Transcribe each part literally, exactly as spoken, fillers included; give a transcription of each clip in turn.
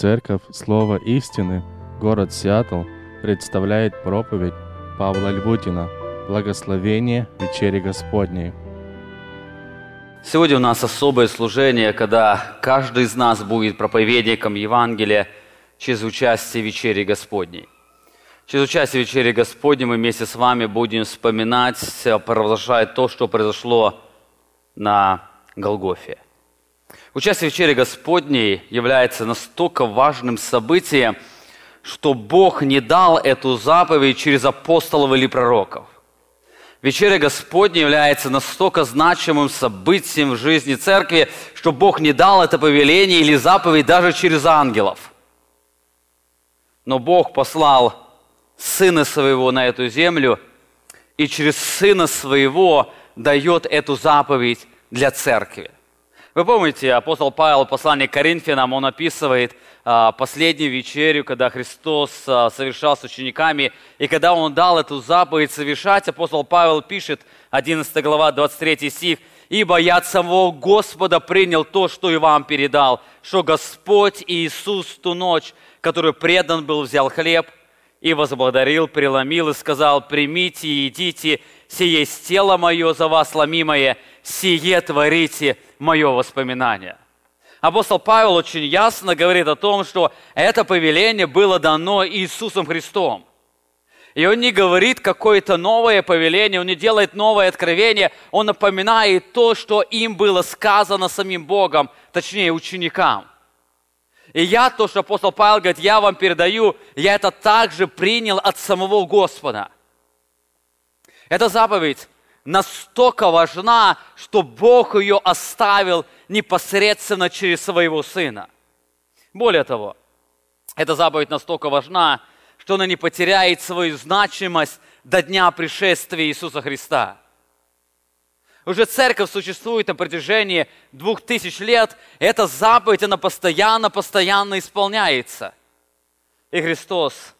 Церковь Слова Истины, город Сиэтл, представляет проповедь Павла Львутина «Благословение вечери Господней». Сегодня у нас особое служение, когда каждый из нас будет проповедником Евангелия через участие вечери Господней. Через участие вечери Господней мы вместе с вами будем вспоминать, продолжать то, что произошло на Голгофе. Участие вечери Господней является настолько важным событием, что Бог не дал эту заповедь через апостолов или пророков. Вечеря Господня является настолько значимым событием в жизни церкви, что Бог не дал это повеление или заповедь даже через ангелов. Но Бог послал Сына Своего на эту землю, и через Сына Своего дает эту заповедь для церкви. Вы помните, апостол Павел в послании к Коринфянам, он описывает а, последнюю вечерю, когда Христос а, совершал с учениками, и когда он дал эту заповедь совершать, апостол Павел пишет, одиннадцатая глава, двадцать третий стих, «Ибо я от самого Господа принял то, что и вам передал, что Господь Иисус ту ночь, которую предан был, взял хлеб и возблагодарил, преломил и сказал, «Примите и едите, сие есть тело мое за вас ломимое, сие творите». Мое воспоминание». Апостол Павел очень ясно говорит о том, что это повеление было дано Иисусом Христом. И он не говорит какое-то новое повеление, он не делает новое откровение, он напоминает то, что им было сказано самим Богом, точнее ученикам. И я, то, что апостол Павел говорит, я вам передаю, я это также принял от самого Господа. Эта заповедь настолько важна, что Бог ее оставил непосредственно через Своего Сына. Более того, эта заповедь настолько важна, что она не потеряет свою значимость до дня пришествия Иисуса Христа. Уже церковь существует на протяжении двух тысяч лет, эта заповедь, она постоянно-постоянно исполняется. И Христос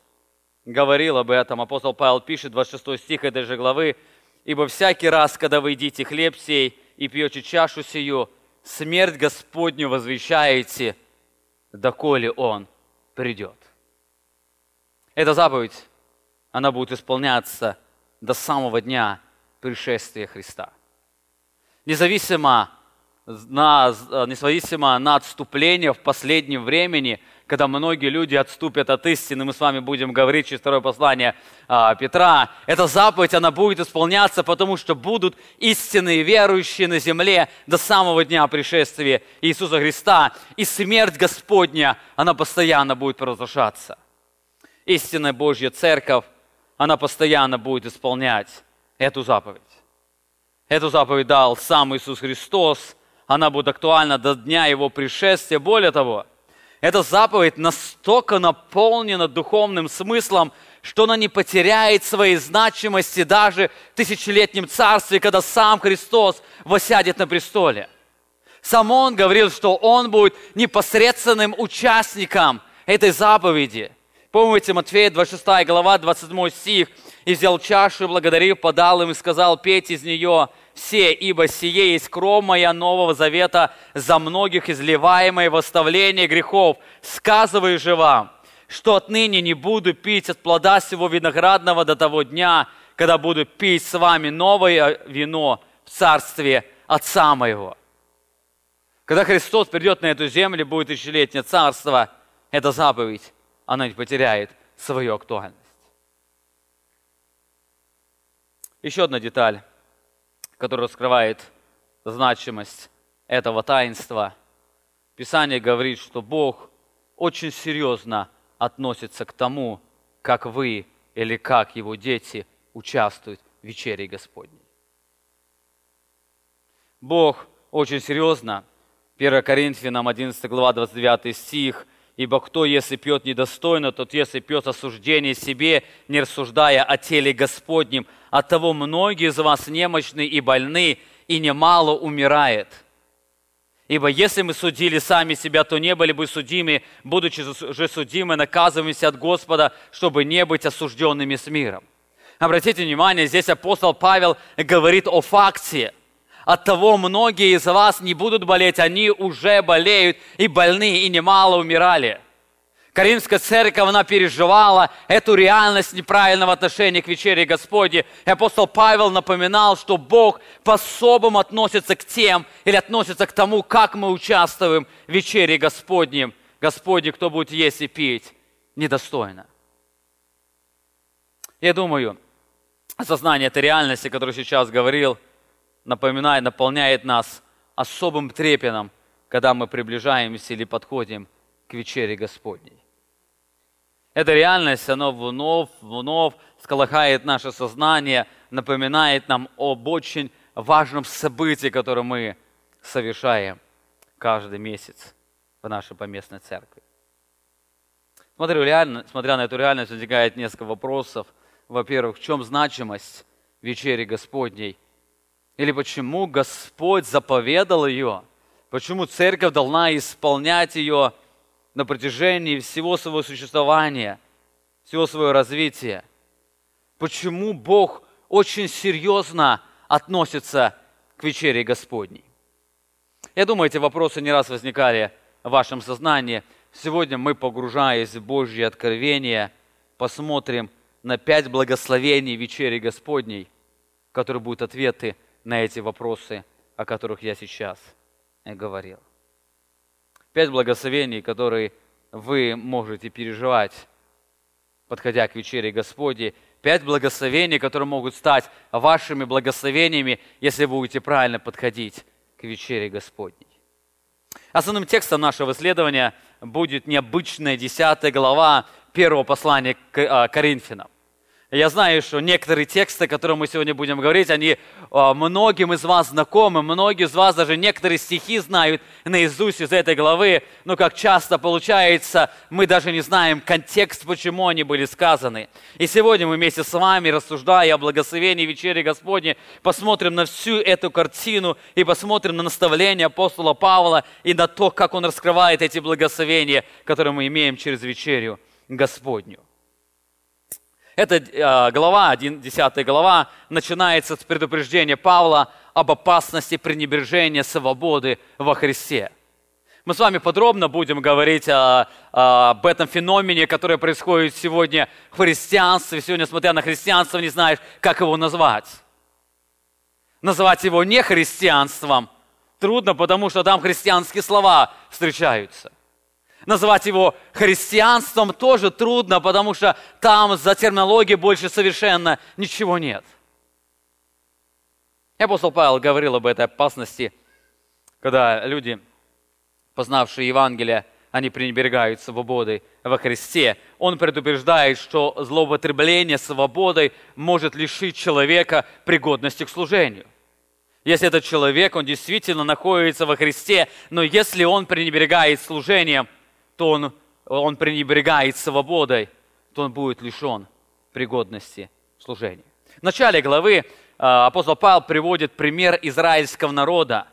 говорил об этом, апостол Павел пишет, двадцать шестой стих этой же главы, «Ибо всякий раз, когда вы едите хлеб сей и пьете чашу сию, смерть Господню возвещаете, доколе Он придет». Эта заповедь, она будет исполняться до самого дня пришествия Христа. Независимо на, независимо на отступление в последнем времени, когда многие люди отступят от истины, мы с вами будем говорить через второе послание а, Петра, эта заповедь, она будет исполняться, потому что будут истинные верующие на земле до самого дня пришествия Иисуса Христа, и смерть Господня, она постоянно будет провозглашаться. Истинная Божья Церковь, она постоянно будет исполнять эту заповедь. Эту заповедь дал сам Иисус Христос, она будет актуальна до дня Его пришествия. Более того, эта заповедь настолько наполнена духовным смыслом, что она не потеряет своей значимости даже в тысячелетнем царстве, когда сам Христос воссядет на престоле. Сам Он говорил, что Он будет непосредственным участником этой заповеди. Помните, Матфея двадцать шестая глава, двадцать седьмой стих. «И взял чашу, и благодарив, подал им, и сказал, пейте из нее все, ибо сие есть кровь моя Нового Завета, за многих изливаемое во оставление грехов. Сказываю же вам, что отныне не буду пить от плода сего виноградного до того дня, когда буду пить с вами новое вино в царстве Отца моего». Когда Христос придет на эту землю, будет тысячелетнее царство, эта заповедь, она не потеряет свою актуальность. Еще одна деталь, который раскрывает значимость этого таинства. Писание говорит, что Бог очень серьезно относится к тому, как вы или как Его дети участвуют в вечере Господней. Бог очень серьезно, первое Коринфянам одиннадцатая глава, двадцать девятый стих, «Ибо кто, если пьет недостойно, тот, если пьет осуждение себе, не рассуждая о теле Господнем, оттого многие из вас немощны и больны, и немало умирает. Ибо если мы судили сами себя, то не были бы судимы, будучи же судимы, наказываемся от Господа, чтобы не быть осужденными с миром». Обратите внимание, здесь апостол Павел говорит о факте. Оттого многие из вас не будут болеть, они уже болеют, и больны, и немало умирали. Коринфская церковь, она переживала эту реальность неправильного отношения к вечере Господней. И апостол Павел напоминал, что Бог по-особому относится к тем, или относится к тому, как мы участвуем в вечере Господней. Господи, кто будет есть и пить, недостойно. Я думаю, осознание этой реальности, о которой сейчас говорил, напоминает, наполняет нас особым трепетом, когда мы приближаемся или подходим к вечере Господней. Эта реальность, она вновь, вновь сколыхает наше сознание, напоминает нам об очень важном событии, которое мы совершаем каждый месяц в нашей поместной церкви. Смотрю, реально, смотря на эту реальность, возникает несколько вопросов. Во-первых, в чем значимость вечери Господней? Или почему Господь заповедал ее? Почему церковь должна исполнять ее на протяжении всего своего существования, всего своего развития? Почему Бог очень серьезно относится к вечере Господней? Я думаю, эти вопросы не раз возникали в вашем сознании. Сегодня мы, погружаясь в Божье откровение, посмотрим на пять благословений вечери Господней, которые будут ответы на эти вопросы, о которых я сейчас говорил. Пять благословений, которые вы можете переживать, подходя к вечере Господней. Пять благословений, которые могут стать вашими благословениями, если вы будете правильно подходить к вечере Господней. Основным текстом нашего исследования будет необычная десятая глава первого послания к Коринфянам. Я знаю, что некоторые тексты, о которых мы сегодня будем говорить, они многим из вас знакомы, многие из вас даже некоторые стихи знают наизусть из этой главы, но как часто получается, мы даже не знаем контекст, почему они были сказаны. И сегодня мы вместе с вами, рассуждая о благословении вечери Господней, посмотрим на всю эту картину и посмотрим на наставление апостола Павла и на то, как он раскрывает эти благословения, которые мы имеем через вечерю Господню. Эта глава, десятая глава, начинается с предупреждения Павла об опасности пренебрежения свободы во Христе. Мы с вами подробно будем говорить о, о, об этом феномене, который происходит сегодня в христианстве. Сегодня, смотря на христианство, не знаешь, как его назвать. Называть его не христианством трудно, потому что там христианские слова встречаются. Называть его христианством тоже трудно, потому что там за терминологией больше совершенно ничего нет. Апостол Павел говорил об этой опасности, когда люди, познавшие Евангелие, они пренебрегают свободой во Христе. Он предупреждает, что злоупотребление свободой может лишить человека пригодности к служению. Если этот человек, он действительно находится во Христе, но если он пренебрегает служением, то он, он пренебрегает свободой, то он будет лишен пригодности служения. В начале главы апостол Павел приводит пример израильского народа.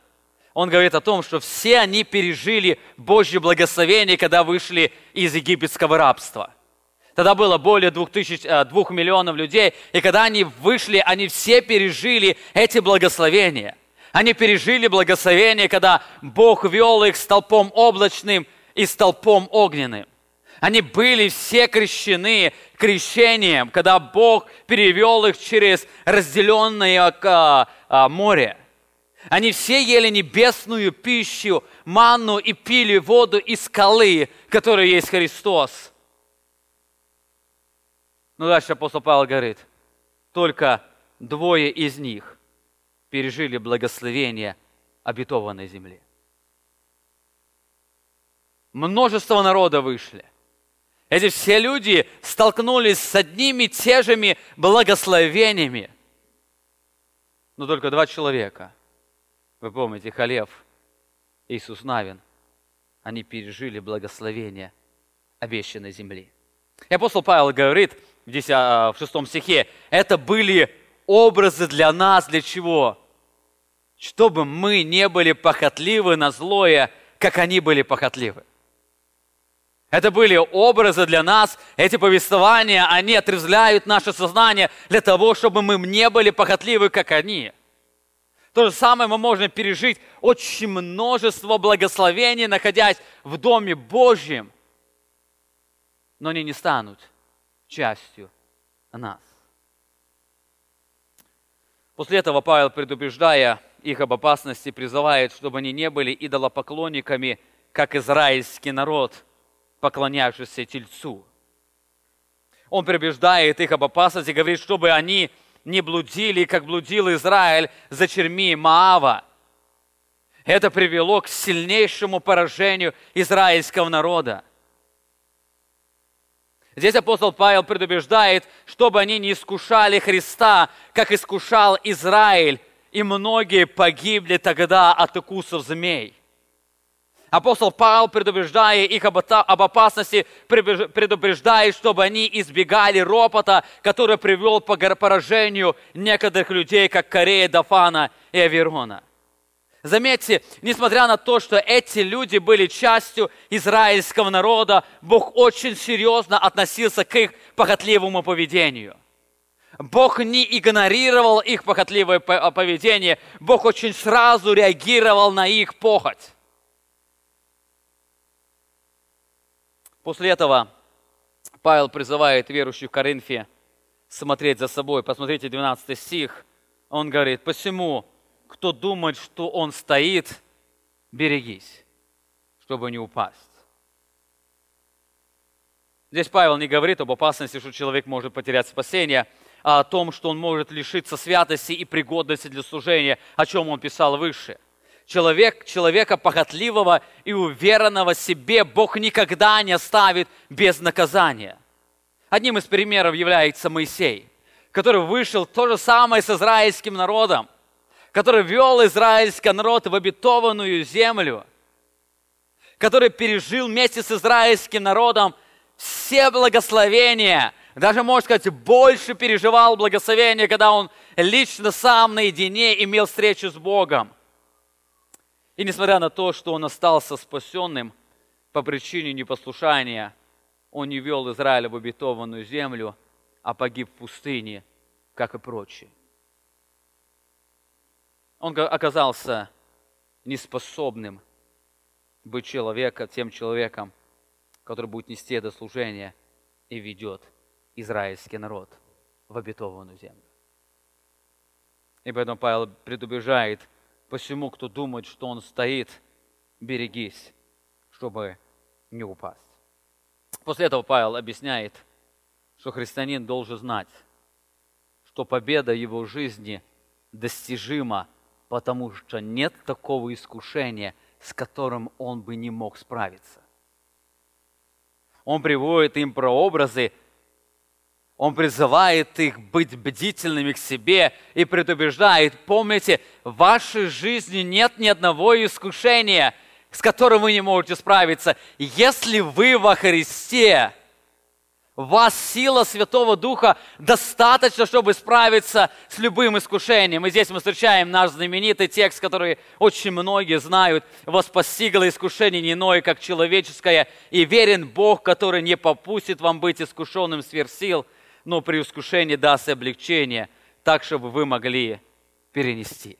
Он говорит о том, что все они пережили Божье благословение, когда вышли из египетского рабства. Тогда было более двух миллионов людей, и когда они вышли, они все пережили эти благословения. Они пережили благословение, когда Бог вел их столпом облачным и столпом огненным. Они были все крещены крещением, когда Бог перевел их через разделенное море. Они все ели небесную пищу, манну и пили воду из скалы, которая есть Христос. Но дальше апостол Павел говорит, только двое из них пережили благословение обетованной земли. Множество народа вышли. Эти все люди столкнулись с одними и те же благословениями. Но только два человека, вы помните, Халев и Иисус Навин, они пережили благословение обещанной земли. И апостол Павел говорит в шестом стихе, это были образы для нас, для чего? Чтобы мы не были похотливы на злое, как они были похотливы. Это были образы для нас, эти повествования, они отрезвляют наше сознание для того, чтобы мы не были похотливы, как они. То же самое мы можем пережить очень множество благословений, находясь в Доме Божьем. но они не станут частью нас. После этого Павел, предупреждая их об опасности, призывает, чтобы они не были идолопоклонниками, как израильский народ, поклонявшийся Тельцу. Он предупреждает их об опасности, говорит, чтобы они не блудили, как блудил Израиль за черми Моава. Это привело к сильнейшему поражению израильского народа. Здесь апостол Павел предупреждает, чтобы они не искушали Христа, как искушал Израиль, и многие погибли тогда от укусов змей. Апостол Павел, предупреждая их об опасности, предупреждает, чтобы они избегали ропота, который привел к поражению некоторых людей, как Корея, Дафана и Аверона. Заметьте, несмотря на то, что эти люди были частью израильского народа, Бог очень серьезно относился к их похотливому поведению. Бог не игнорировал их похотливое поведение, Бог очень сразу реагировал на их похоть. После этого Павел призывает верующих в Коринфе смотреть за собой. Посмотрите двенадцатый стих, он говорит: «Посему, кто думает, что он стоит, берегись, чтобы не упасть». Здесь Павел не говорит об опасности, что человек может потерять спасение, а о том, что он может лишиться святости и пригодности для служения, о чем он писал выше. Человек, человека похотливого и уверенного в себе Бог никогда не оставит без наказания. Одним из примеров является Моисей, который вышел то же самое с израильским народом, который вел израильский народ в обетованную землю, который пережил вместе с израильским народом все благословения, даже, можно сказать, больше переживал благословения, когда он лично сам наедине имел встречу с Богом. И несмотря на то, что он остался спасенным по причине непослушания, он не вел Израиля в обетованную землю, а погиб в пустыне, как и прочие. Он оказался неспособным быть человеком, тем человеком, который будет нести это служение и ведет израильский народ в обетованную землю. И поэтому Павел предупреждает: посему, кто думает, что он стоит, берегись, чтобы не упасть. После этого Павел объясняет, что христианин должен знать, что победа его жизни достижима, потому что нет такого искушения, с которым он бы не мог справиться. Он приводит им прообразы, он призывает их быть бдительными к себе и предупреждает: помните, в вашей жизни нет ни одного искушения, с которым вы не можете справиться. Если вы во Христе, у вас сила Святого Духа достаточно, чтобы справиться с любым искушением. И здесь мы встречаем наш знаменитый текст, который очень многие знают: «Вас постигло искушение не иное, как человеческое, и верен Бог, который не попустит вам быть искушенным сверх сил, но при искушении даст облегчение, так, чтобы вы могли перенести».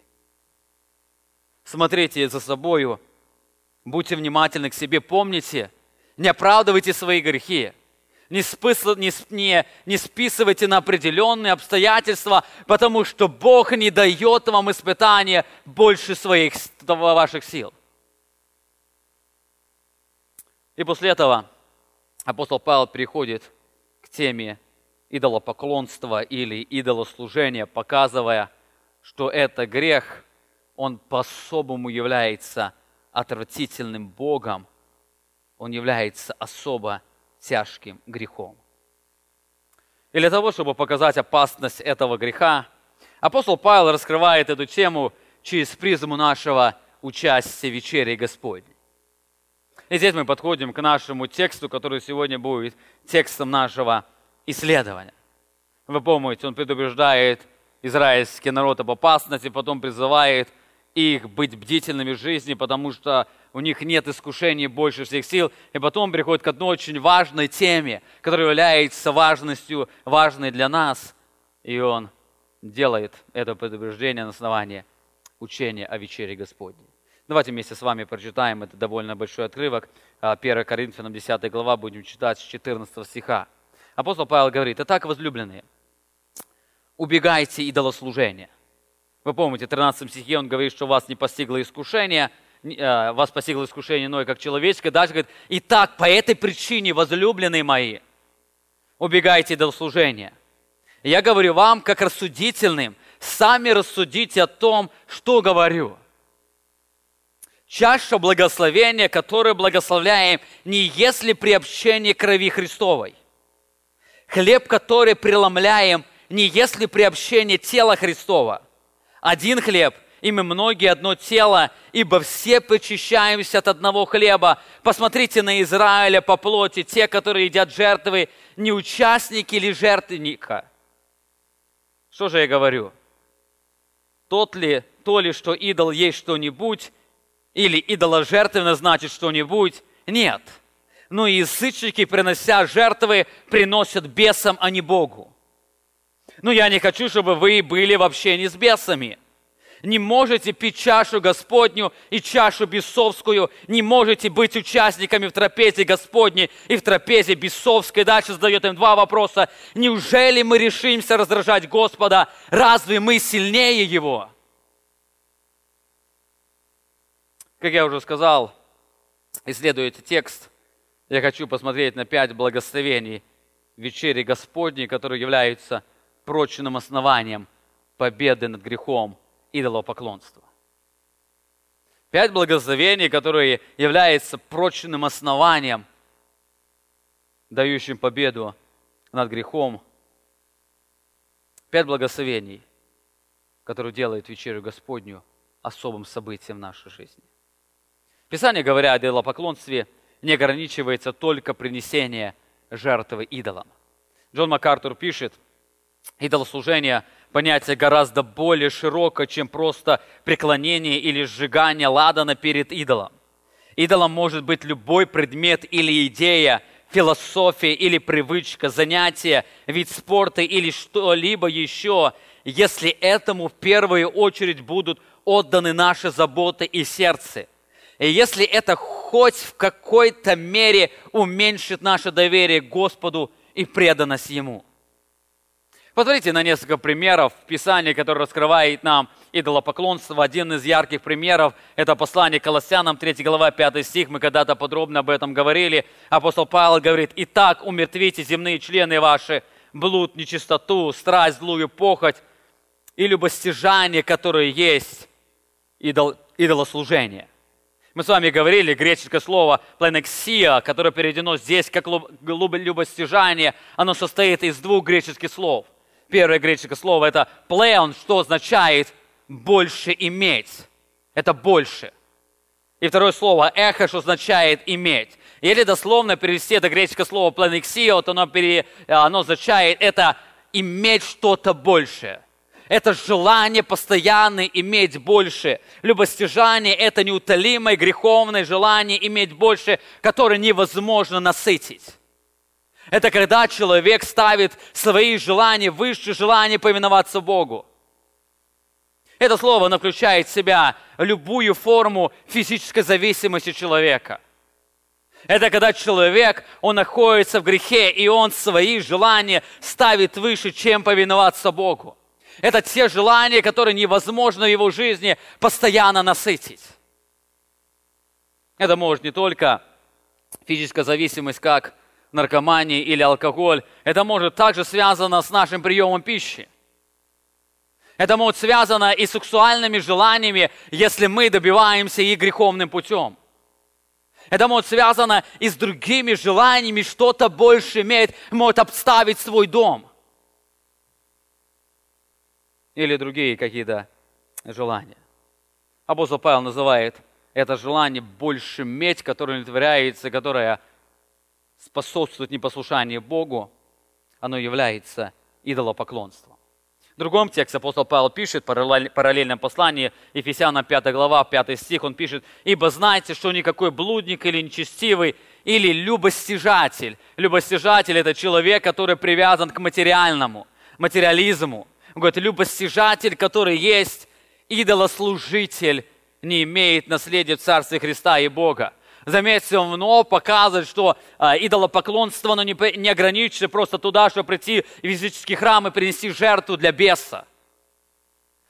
Смотрите за собою, будьте внимательны к себе, помните, не оправдывайте свои грехи. Не, списыв, не, не, не списывайте на определенные обстоятельства, потому что Бог не дает вам испытания больше своих, ваших сил. И после этого апостол Павел переходит к теме идолопоклонства или идолослужения, показывая, что это грех, он по-особому является отвратительным Богом, он является особо тяжким грехом. И для того, чтобы показать опасность этого греха, апостол Павел раскрывает эту тему через призму нашего участия в вечере Господней. И здесь мы подходим к нашему тексту, который сегодня будет текстом нашего исследования. Вы помните, он предупреждает израильский народ об опасности, потом призывает их быть бдительными в жизни, потому что у них нет искушений больше всех сил. И потом приходит к одной очень важной теме, которая является важностью, важной для нас. И он делает это предупреждение на основании учения о вечере Господней. Давайте вместе с вами прочитаем этот довольно большой отрывок. первое Коринфянам, десятая глава, будем читать с четырнадцатого стиха. Апостол Павел говорит: «Итак, возлюбленные, убегайте идолослужения». Вы помните, в тринадцатом стихе он говорит, что вас не постигло искушение, вас постигло искушение иное, как человеческое. Дальше говорит: «Итак, по этой причине, возлюбленные мои, убегайте идолослужения. Я говорю вам, как рассудительным, сами рассудите о том, что говорю. Чаша благословения, которую благословляем, не есть ли приобщение крови Христовой? Хлеб, который преломляем, не есть ли приобщение тела Христова? Один хлеб, ими многие одно тело, ибо все почищаемся от одного хлеба. Посмотрите на Израиля по плоти, те, которые едят жертвы, не участники ли жертвенника? Что же я говорю? Тот ли, то ли, что идол есть что-нибудь, или идоложертвенно значит что-нибудь? Нет. Но и язычники, принося жертвы, приносят бесам, а не Богу. Но я не хочу, чтобы вы были в общении с бесами. Не можете пить чашу Господню и чашу бесовскую, не можете быть участниками в трапезе Господней и в трапезе бесовской». Дальше задает им два вопроса. Неужели мы решимся раздражать Господа? Разве мы сильнее Его? Как я уже сказал, исследуя этот текст, я хочу посмотреть на пять благословений вечери Господней, которые являются прочным основанием победы над грехом идолопоклонства. Пять благословений, которые являются прочным основанием, дающим победу над грехом. Пять благословений, которые делают вечерю Господню особым событием в нашей жизни. Писание, говоря о идолопоклонстве, не ограничивается только принесение жертвы идолам. Джон МакАртур пишет: «Идолослужение – понятие гораздо более широкое, чем просто преклонение или сжигание ладана перед идолом. Идолом может быть любой предмет или идея, философия или привычка, занятие, вид спорта или что-либо еще, если этому в первую очередь будут отданы наши заботы и сердце. И если это хоть в какой-то мере уменьшит наше доверие Господу и преданность Ему». Посмотрите на несколько примеров в Писании, которое раскрывает нам идолопоклонство. Один из ярких примеров – это послание к Колоссянам, третья глава, пятый стих. Мы когда-то подробно об этом говорили. Апостол Павел говорит: «Итак, умертвите земные члены ваши, блуд, нечистоту, страсть, злую похоть и любостяжание, которое есть идол, идолослужение». Мы с вами говорили, греческое слово «пленексия», которое переведено здесь как «любостяжание», оно состоит из двух греческих слов. Первое греческое слово – это «плеон», что означает «больше иметь». Это «больше». И второе слово «эхо», что означает «иметь». Если дословно перевести это греческое слово «пленексия», то оно, пере... оно означает «это иметь что-то большее». Это желание постоянно иметь больше. Любостяжание – это неутолимое греховное желание иметь больше, которое невозможно насытить. Это когда человек ставит свои желания выше желания повиноваться Богу. Это слово, оно включает в себя любую форму физической зависимости человека. Это когда человек, он находится в грехе, и он свои желания ставит выше, чем повиноваться Богу. Это те желания, которые невозможно в его жизни постоянно насытить. Это может не только физическая зависимость, как наркомания или алкоголь. Это может также связано с нашим приемом пищи. Это может связано и с сексуальными желаниями, если мы добиваемся их греховным путем. Это может связано и с другими желаниями, что-то больше иметь, может обставить свой дом. Или другие какие-то желания. Апостол Павел называет это желание больше медь, которое удовлетворяется, которое способствует непослушанию Богу, оно является идолопоклонством. В другом тексте апостол Павел пишет, в параллельном послании, Ефесянам пятая глава, пятый стих, он пишет: «Ибо знаете, что никакой блудник или нечестивый, или любостяжатель». Любостяжатель – это человек, который привязан к материальному, материализму. Он говорит: «Любостяжатель, который есть идолослужитель не имеет наследия в Царстве Христа и Бога. Заметьте, он вновь показывает, что а, идолопоклонство, оно не, не ограничено просто туда, чтобы прийти в языческий храм и принести жертву для беса.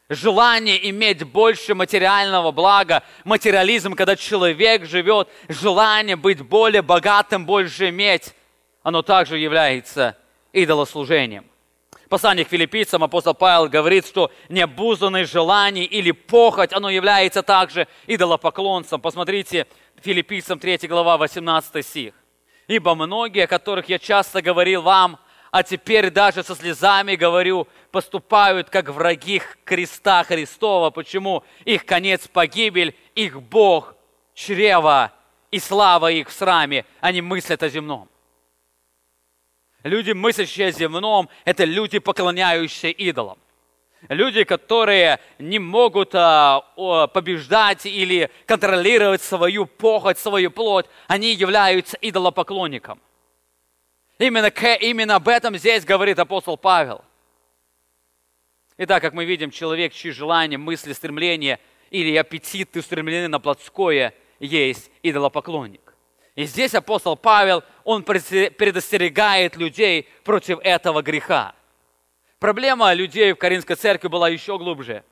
Желание иметь больше материального блага, материализм, когда человек живет, желание быть более богатым, больше иметь, оно также является идолослужением. В послании к филиппийцам апостол Павел говорит, что необузданное желание или похоть, оно является также идолопоклонством. Посмотрите, филиппийцам третья глава, восемнадцатый стих. «Ибо многие, о которых я часто говорил вам, а теперь даже со слезами говорю, поступают как враги креста Христова. Почему? Их конец погибель, их Бог чрево и слава их в сраме. Они мыслят о земном». Люди, мыслящие о земном, это люди, поклоняющие идолам. Люди, которые не могут побеждать или контролировать свою похоть, свою плоть, они являются идолопоклонником. Именно, именно об этом здесь говорит апостол Павел. Итак, как мы видим, человек, чьи желания, мысли, стремления или аппетиты устремлены на плотское, есть идолопоклонник. И здесь апостол Павел, он предостерегает людей против этого греха. Проблема людей в Коринфской церкви была еще глубже.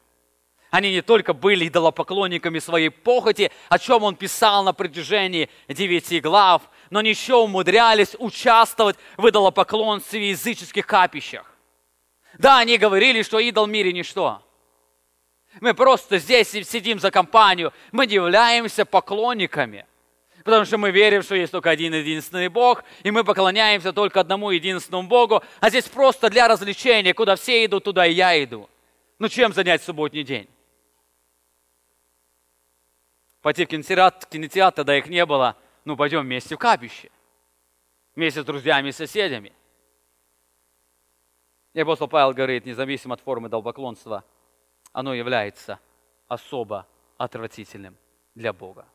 Они не только были идолопоклонниками своей похоти, о чем он писал на протяжении девяти глав, но они еще умудрялись участвовать в идолопоклонстве в языческих капищах. Да, они говорили, что идол в мире ничто. Мы просто здесь сидим за компанию, мы не являемся поклонниками, потому что мы верим, что есть только один единственный Бог, и мы поклоняемся только одному единственному Богу, а здесь просто для развлечения, куда все идут, туда и я иду. Ну чем занять субботний день? Пойти в кинотеатр, кинотеатр, тогда их не было. Ну, пойдем вместе в капище. Вместе с друзьями и соседями. И апостол Павел говорит, независимо от формы идолопоклонства, оно является особо отвратительным для Бога.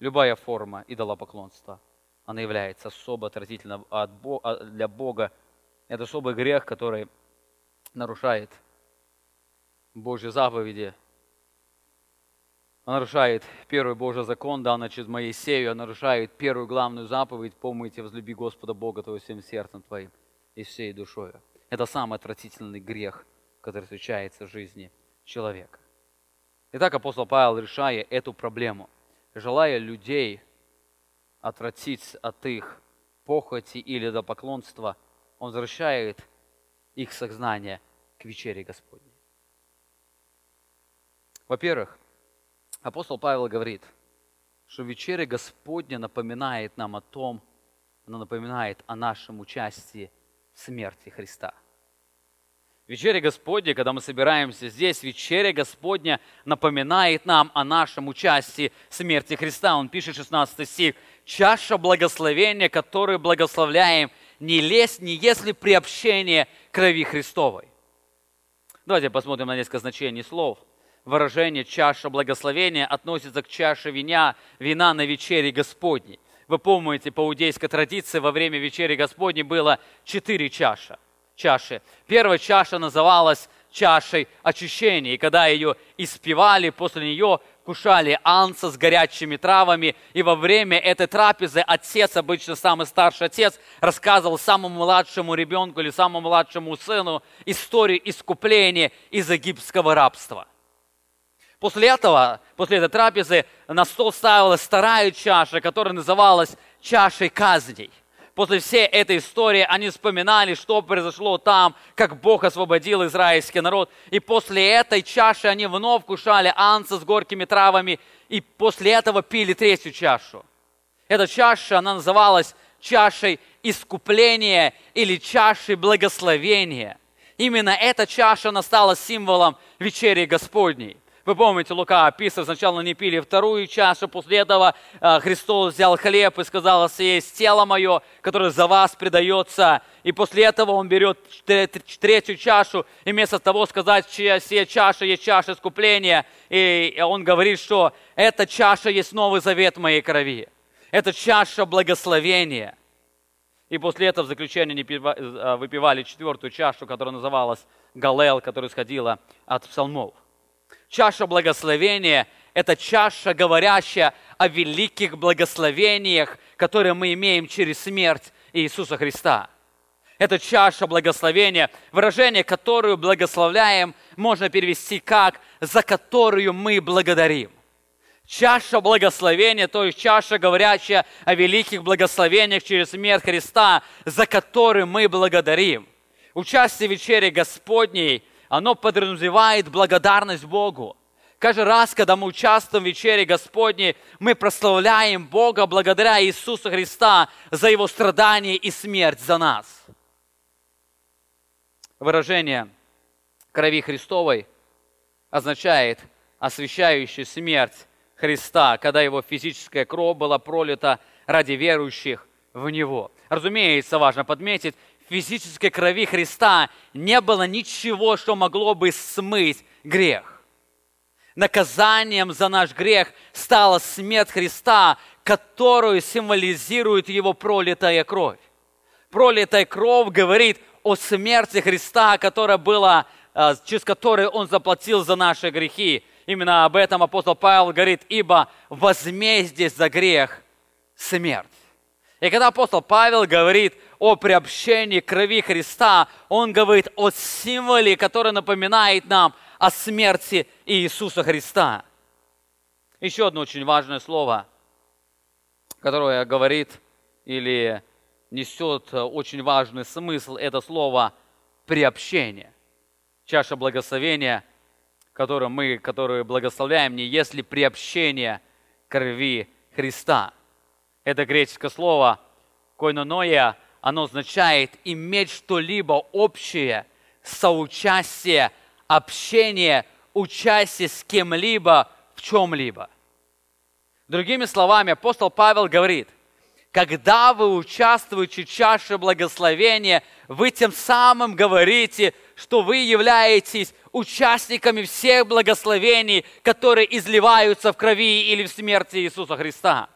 Любая форма идолопоклонства, она является особо отвратительным для Бога. Это особый грех, который нарушает Божьи заповеди. Он нарушает первый Божий закон, данный через Моисею, он нарушает первую главную заповедь: «Помните, возлюби Господа Бога твоего всем сердцем твоим и всей душою». Это самый отвратительный грех, который встречается в жизни человека. Итак, апостол Павел, решая эту проблему, желая людей отвратить от их похоти или до поклонства, он возвращает их сознание к вечере Господней. Во-первых, апостол Павел говорит, что вечеря Господня напоминает нам о том, она напоминает о нашем участии в смерти Христа. Вечеря Господня, когда мы собираемся здесь, вечеря Господня напоминает нам о нашем участии в смерти Христа. Он пишет, шестнадцатый стих, «Чаша благословения, которую благословляем, не лезь, не если приобщение крови Христовой». Давайте посмотрим на несколько значений слов. Выражение «чаша благословения» относится к чаше вина, вина на вечере Господней. Вы помните, по иудейской традиции во время вечери Господней было четыре чаши. чаши. Первая чаша называлась чашей очищения, и когда ее испевали, после нее кушали анса с горячими травами, и во время этой трапезы отец, обычно самый старший отец, рассказывал самому младшему ребенку или самому младшему сыну историю искупления из египетского рабства. После этого, после этой трапезы, на стол ставилась вторая чаша, которая называлась чашей казней. После всей этой истории они вспоминали, что произошло там, как Бог освободил израильский народ. И после этой чаши они вновь кушали анса с горькими травами, и после этого пили третью чашу. Эта чаша, она называлась чашей искупления или чашей благословения. Именно эта чаша, она стала символом вечери Господней. Вы помните, Лука описывает, сначала они пили вторую чашу, после этого Христос взял хлеб и сказал: «Съесть тело мое, которое за вас предается». И после этого он берет третью чашу, и вместо того сказать, чья сия чаша есть чаша искупления, и он говорит, что эта чаша есть новый завет моей крови. Это чаша благословения. И после этого в заключение они выпивали четвертую чашу, которая называлась Галел, которая исходила от псалмов. Чаша благословения – это чаша, говорящая о великих благословениях, которые мы имеем через смерть Иисуса Христа. Это чаша благословения, выражение, которую благословляем, можно перевести как «за которую мы благодарим». Чаша благословения, то есть чаша, говорящая о великих благословениях через смерть Христа, за которую мы благодарим. Участие в вечере Господней, оно подразумевает благодарность Богу. Каждый раз, когда мы участвуем в вечере Господней, мы прославляем Бога благодаря Иисусу Христа за Его страдания и смерть за нас. Выражение крови Христовой означает освящающую смерть Христа, когда Его физическая кровь была пролита ради верующих в Него. Разумеется, важно подметить, в физической крови Христа не было ничего, что могло бы смыть грех. Наказанием за наш грех стала смерть Христа, которую символизирует Его пролитая кровь. Пролитая кровь говорит о смерти Христа, которая была, через которую Он заплатил за наши грехи. Именно об этом апостол Павел говорит, ибо возмездие за грех – смерть. И когда апостол Павел говорит о приобщении крови Христа, он говорит о символе, который напоминает нам о смерти Иисуса Христа. Еще одно очень важное слово, которое говорит или несет очень важный смысл, это слово «приобщение». Чаша благословения, которую мы, которую благословляем, не есть ли приобщение крови Христа. Это греческое слово «койноноя», оно означает «иметь что-либо общее, соучастие, общение, участие с кем-либо в чем-либо». Другими словами, апостол Павел говорит, когда вы участвуете в чаше благословения, вы тем самым говорите, что вы являетесь участниками всех благословений, которые изливаются в крови или в смерти Иисуса Христа.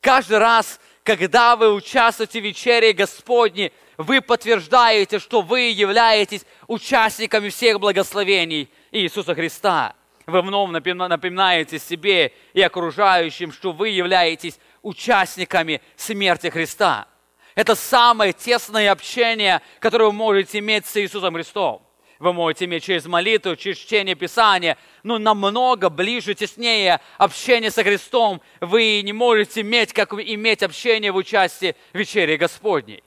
Каждый раз, когда вы участвуете в вечере Господней, вы подтверждаете, что вы являетесь участниками всех благословений Иисуса Христа. Вы вновь напоминаете себе и окружающим, что вы являетесь участниками смерти Христа. Это самое тесное общение, которое вы можете иметь с Иисусом Христом. Вы можете иметь через молитву, через чтение Писания, но намного ближе, теснее общение со Христом вы не можете иметь, как иметь общение в участии в вечере Господней.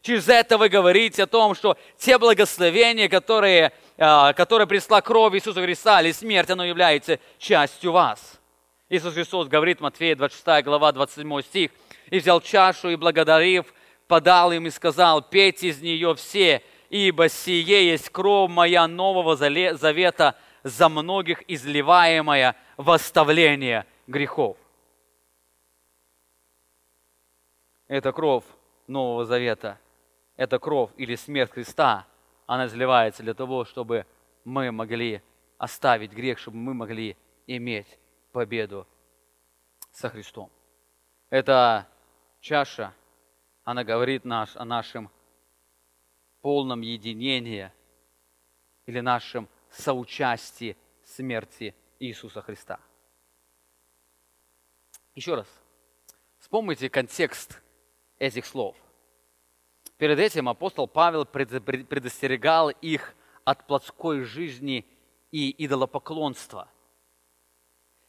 Через это вы говорите о том, что те благословения, которые, которые принесла кровь Иисуса Христа или смерть, оно является частью вас. Иисус Христос говорит, Матфея двадцать шестая глава, двадцать седьмой стих, «И взял чашу, и, благодарив, подал им и сказал, пейте из нее все, ибо сие есть кровь моя нового завета, за многих изливаемая во оставление грехов». Это кровь Нового Завета. Это кровь или смерть Христа, она изливается для того, чтобы мы могли оставить грех, чтобы мы могли иметь победу со Христом. Эта чаша, она говорит наш, о нашем полном единении или нашем соучастии смерти Иисуса Христа. Еще раз, вспомните контекст этих слов. Перед этим апостол Павел предостерегал их от плотской жизни и идолопоклонства.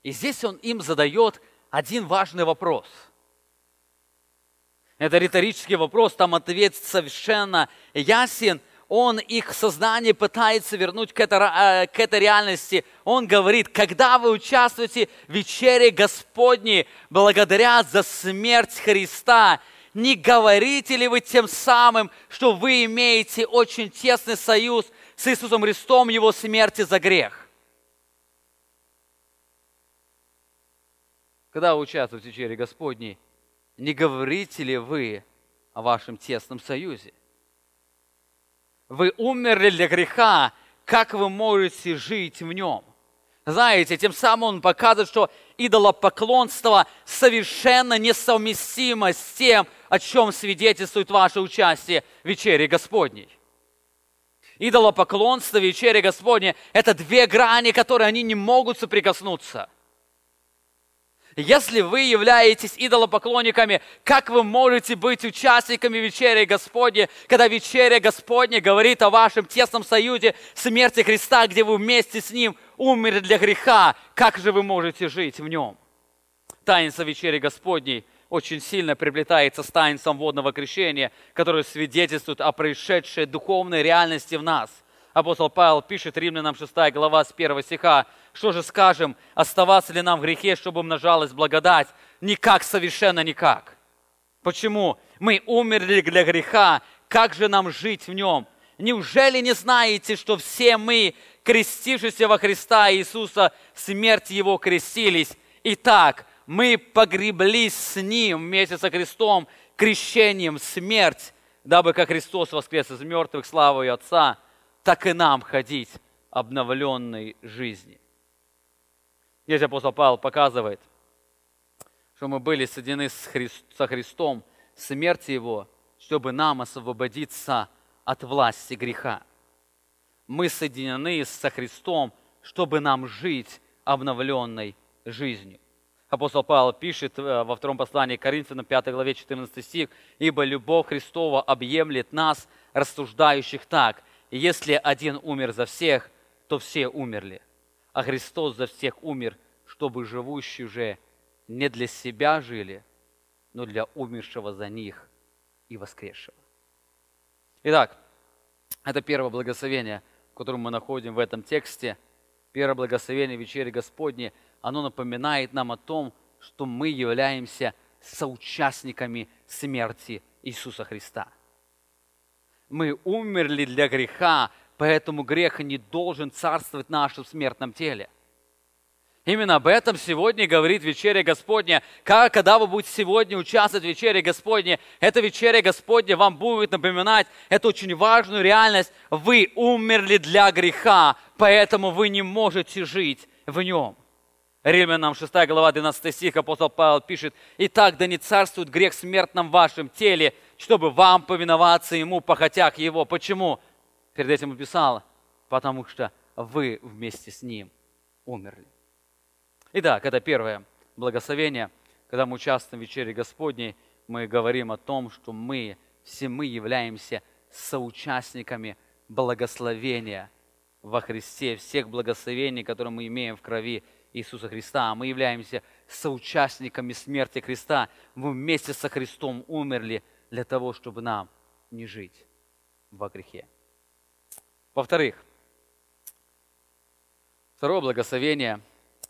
И здесь он им задает один важный вопрос. Это риторический вопрос, там ответ совершенно ясен. Он их сознание пытается вернуть к этой, к этой реальности. Он говорит, когда вы участвуете в вечере Господней, благодаря за смерть Христа, не говорите ли вы тем самым, что вы имеете очень тесный союз с Иисусом Христом, Его смерти за грех? Когда вы участвуете в вечере Господней, не говорите ли вы о вашем тесном союзе? Вы умерли для греха, как вы можете жить в нем? Знаете, тем самым он показывает, что идолопоклонство совершенно несовместимо с тем, о чем свидетельствует ваше участие в вечере Господней. Идолопоклонство и вечеря Господня – это две грани, которые они не могут соприкоснуться. Если вы являетесь идолопоклонниками, как вы можете быть участниками вечери Господней, когда вечеря Господня говорит о вашем тесном союзе смерти Христа, где вы вместе с Ним умерли для греха? Как же вы можете жить в Нем? Таинство вечери Господней очень сильно приплетается с таинством водного крещения, которое свидетельствует о происшедшей духовной реальности в нас. Апостол Павел пишет Римлянам шестая глава с первого стиха: «Что же скажем, оставаться ли нам в грехе, чтобы умножалась благодать? Никак, совершенно никак. Почему? Мы умерли для греха, как же нам жить в нем? Неужели не знаете, что все мы, крестившиеся во Христа Иисуса, в смерть Его крестились? Итак, мы погреблись с Ним вместе со Христом, крещением в смерть, дабы как Христос воскрес из мертвых славою Отца, так и нам ходить обновленной жизни». Здесь апостол Павел показывает, что мы были соединены с Христ, со Христом, смерти Его, чтобы нам освободиться от власти греха. Мы соединены со Христом, чтобы нам жить обновленной жизнью. Апостол Павел пишет во втором послании к Коринфянам, пятой главе, четырнадцатый стих: «Ибо любовь Христова объемлет нас, рассуждающих так: если один умер за всех, то все умерли. А Христос за всех умер, чтобы живущие же не для себя жили, но для умершего за них и воскресшего». Итак, это первое благословение, которое мы находим в этом тексте. Первое благословение вечери Господней, оно напоминает нам о том, что мы являемся соучастниками смерти Иисуса Христа. Мы умерли для греха, поэтому грех не должен царствовать в нашем смертном теле. Именно об этом сегодня говорит вечеря Господня. Когда вы будете сегодня участвовать в вечере Господне, эта вечеря Господня вам будет напоминать эту очень важную реальность. Вы умерли для греха, поэтому вы не можете жить в нем. Римлянам шестая глава, двенадцатый стих, апостол Павел пишет: «Итак, да не царствует грех смертным в вашем теле, чтобы вам повиноваться ему похотях его». Почему? Перед этим он писал: «Потому что вы вместе с ним умерли». Итак, это первое благословение. Когда мы участвуем в вечере Господней, мы говорим о том, что мы, все мы являемся соучастниками благословения во Христе, всех благословений, которые мы имеем в крови Иисуса Христа. Мы являемся соучастниками смерти Христа. Мы вместе со Христом умерли для того, чтобы нам не жить во грехе. Во-вторых, второе благословение.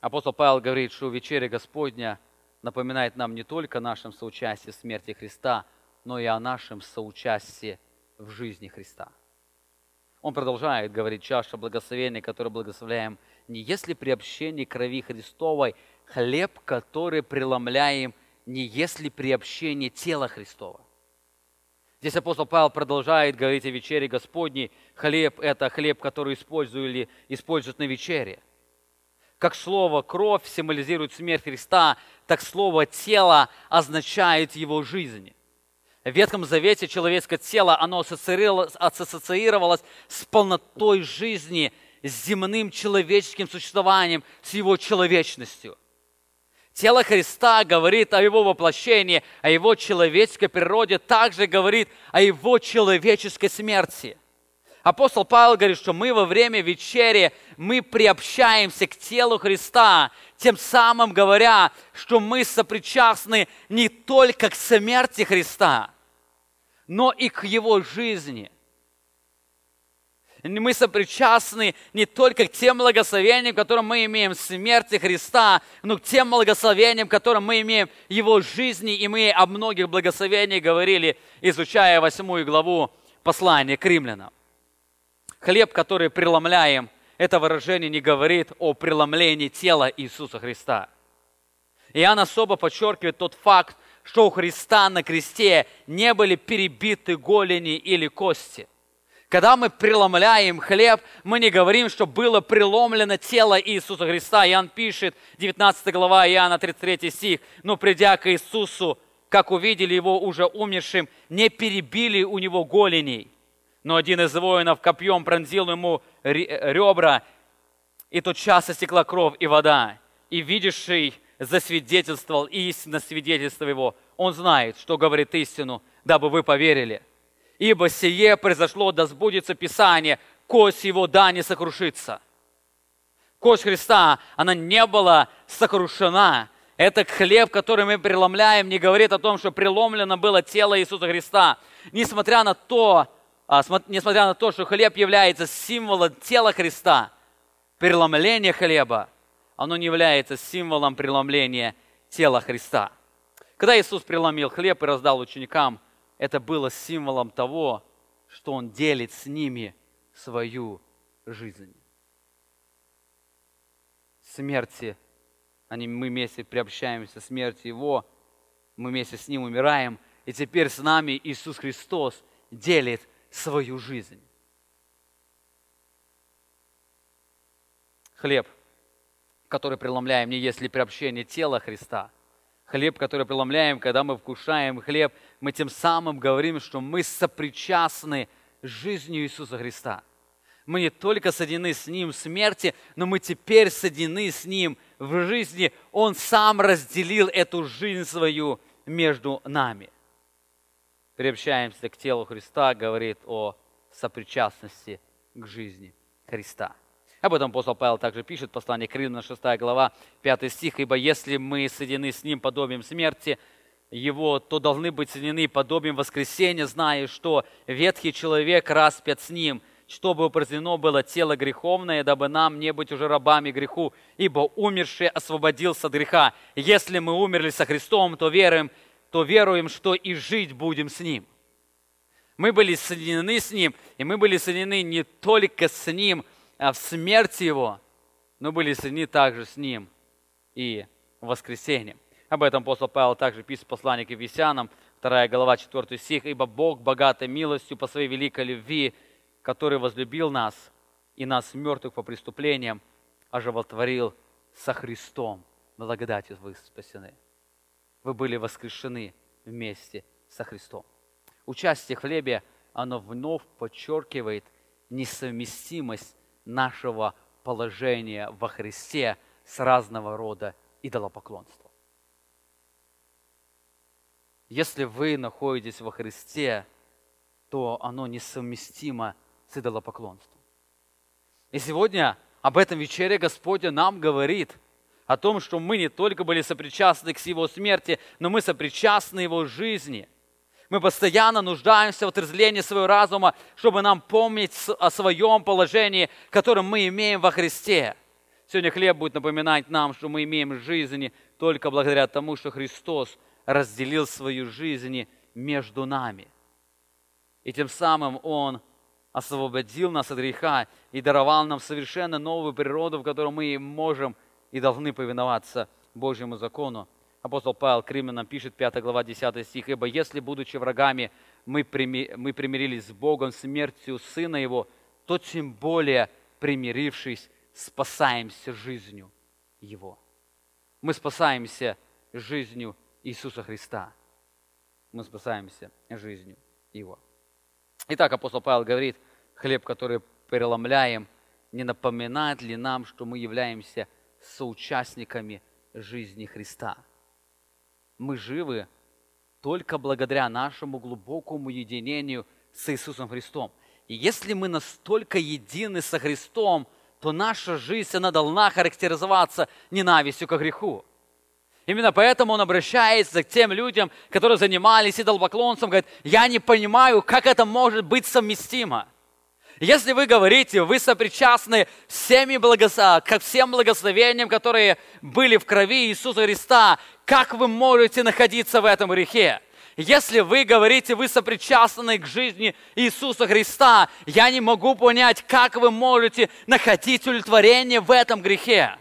Апостол Павел говорит, что вечеря Господня напоминает нам не только о нашем соучастии в смерти Христа, но и о нашем соучастии в жизни Христа. Он продолжает говорить: «Чаша благословения, которую благословляем, не есть ли при общении крови Христовой, хлеб, который преломляем, не есть ли при общении тела Христова?» Здесь апостол Павел продолжает говорить о вечере Господней. Хлеб – это хлеб, который использовали, используют на вечере. Как слово «кровь» символизирует смерть Христа, так слово «тело» означает Его жизнь. В Ветхом Завете человеческое тело, оно ассоциировалось с полнотой жизни, с земным человеческим существованием, с Его человечностью. Тело Христа говорит о Его воплощении, о Его человеческой природе, также говорит о Его человеческой смерти. Апостол Павел говорит, что мы во время вечери, мы приобщаемся к телу Христа, тем самым говоря, что мы сопричастны не только к смерти Христа, но и к Его жизни. Мы сопричастны не только к тем благословениям, которые мы имеем в смерти Христа, но к тем благословениям, которые мы имеем в Его жизни, и мы о многих благословениях говорили, изучая восьмую главу послания к Римлянам. Хлеб, который преломляем, это выражение не говорит о преломлении тела Иисуса Христа. Иоанн особо подчеркивает тот факт, что у Христа на кресте не были перебиты голени или кости. Когда мы преломляем хлеб, мы не говорим, что было преломлено тело Иисуса Христа. Иоанн пишет, девятнадцатая глава Иоанна, тридцать третий стих: «Но придя к Иисусу, как увидели его уже умершим, не перебили у него голеней, но один из воинов копьем пронзил ему ребра, и тотчас истекла кровь и вода. И видевший засвидетельствовал, и истинно свидетельство его. Он знает, что говорит истину, дабы вы поверили. Ибо сие произошло, да сбудется Писание, кость его да не сокрушится». Кость Христа, она не была сокрушена. Этот хлеб, который мы преломляем, не говорит о том, что преломлено было тело Иисуса Христа. Несмотря на то, а, смо, несмотря на то, что хлеб является символом тела Христа, преломление хлеба, оно не является символом преломления тела Христа. Когда Иисус преломил хлеб и раздал ученикам, это было символом того, что Он делит с ними свою жизнь. Смерти, они, мы вместе приобщаемся к смерти Его, мы вместе с Ним умираем, и теперь с нами Иисус Христос делит свою жизнь. Хлеб, который преломляем, не есть ли приобщение тела Христа. Хлеб, который преломляем, когда мы вкушаем хлеб, мы тем самым говорим, что мы сопричастны с жизнью Иисуса Христа. Мы не только соединены с Ним в смерти, но мы теперь соединены с Ним в жизни. Он сам разделил эту жизнь свою между нами. Приобщаемся к телу Христа, говорит о сопричастности к жизни Христа. Об этом апостол Павел также пишет в послании к Коринфянам, шестая глава, пятый стих. «Ибо если мы соединены с Ним подобием смерти Его, то должны быть соединены подобием воскресения, зная, что ветхий человек распят с Ним, чтобы упразднено было тело греховное, дабы нам не быть уже рабами греху, ибо умерший освободился от греха. Если мы умерли со Христом, то веруем, то веруем, что и жить будем с Ним». Мы были соединены с Ним, и мы были соединены не только с Ним, а в смерти Его, но были соединены также с Ним и воскресением. Об этом апостол Павел также пишет в послании к Ефесянам, вторая глава, четвёртый стих, «Ибо Бог богатой милостью по своей великой любви, который возлюбил нас и нас, мертвых по преступлениям, оживотворил со Христом. Благодатью вы спасены». Вы были воскрешены вместе со Христом. Участие в хлебе, оно вновь подчеркивает несовместимость нашего положения во Христе с разного рода идолопоклонством. Если вы находитесь во Христе, то оно несовместимо с идолопоклонством. И сегодня об этом вечере Господь нам говорит о том, что мы не только были сопричастны к Его смерти, но мы сопричастны Его жизни. Мы постоянно нуждаемся в отрезвлении своего разума, чтобы нам помнить о своем положении, которое мы имеем во Христе. Сегодня хлеб будет напоминать нам, что мы имеем жизнь только благодаря тому, что Христос разделил свою жизнь между нами. И тем самым Он освободил нас от греха и даровал нам совершенно новую природу, в которой мы можем и должны повиноваться Божьему закону. Апостол Павел к Римлянам пишет, пятая глава, десятый стих, «Ибо если, будучи врагами, мы примирились с Богом смертью Сына Его, то тем более, примирившись, спасаемся жизнью Его». Мы спасаемся жизнью Иисуса Христа. Мы спасаемся жизнью Его. Итак, апостол Павел говорит, хлеб, который переломляем, не напоминает ли нам, что мы являемся соучастниками жизни Христа? Мы живы только благодаря нашему глубокому единению с Иисусом Христом. И если мы настолько едины со Христом, то наша жизнь, она должна характеризоваться ненавистью ко греху. Именно поэтому он обращается к тем людям, которые занимались идолопоклонством, говорит, я не понимаю, как это может быть совместимо. Если вы говорите, вы сопричастны всеми благослов... ко всем благословениям, которые были в крови Иисуса Христа, как вы можете находиться в этом грехе? Если вы говорите, вы сопричастны к жизни Иисуса Христа, я не могу понять, как вы можете находить удовлетворение в этом грехе.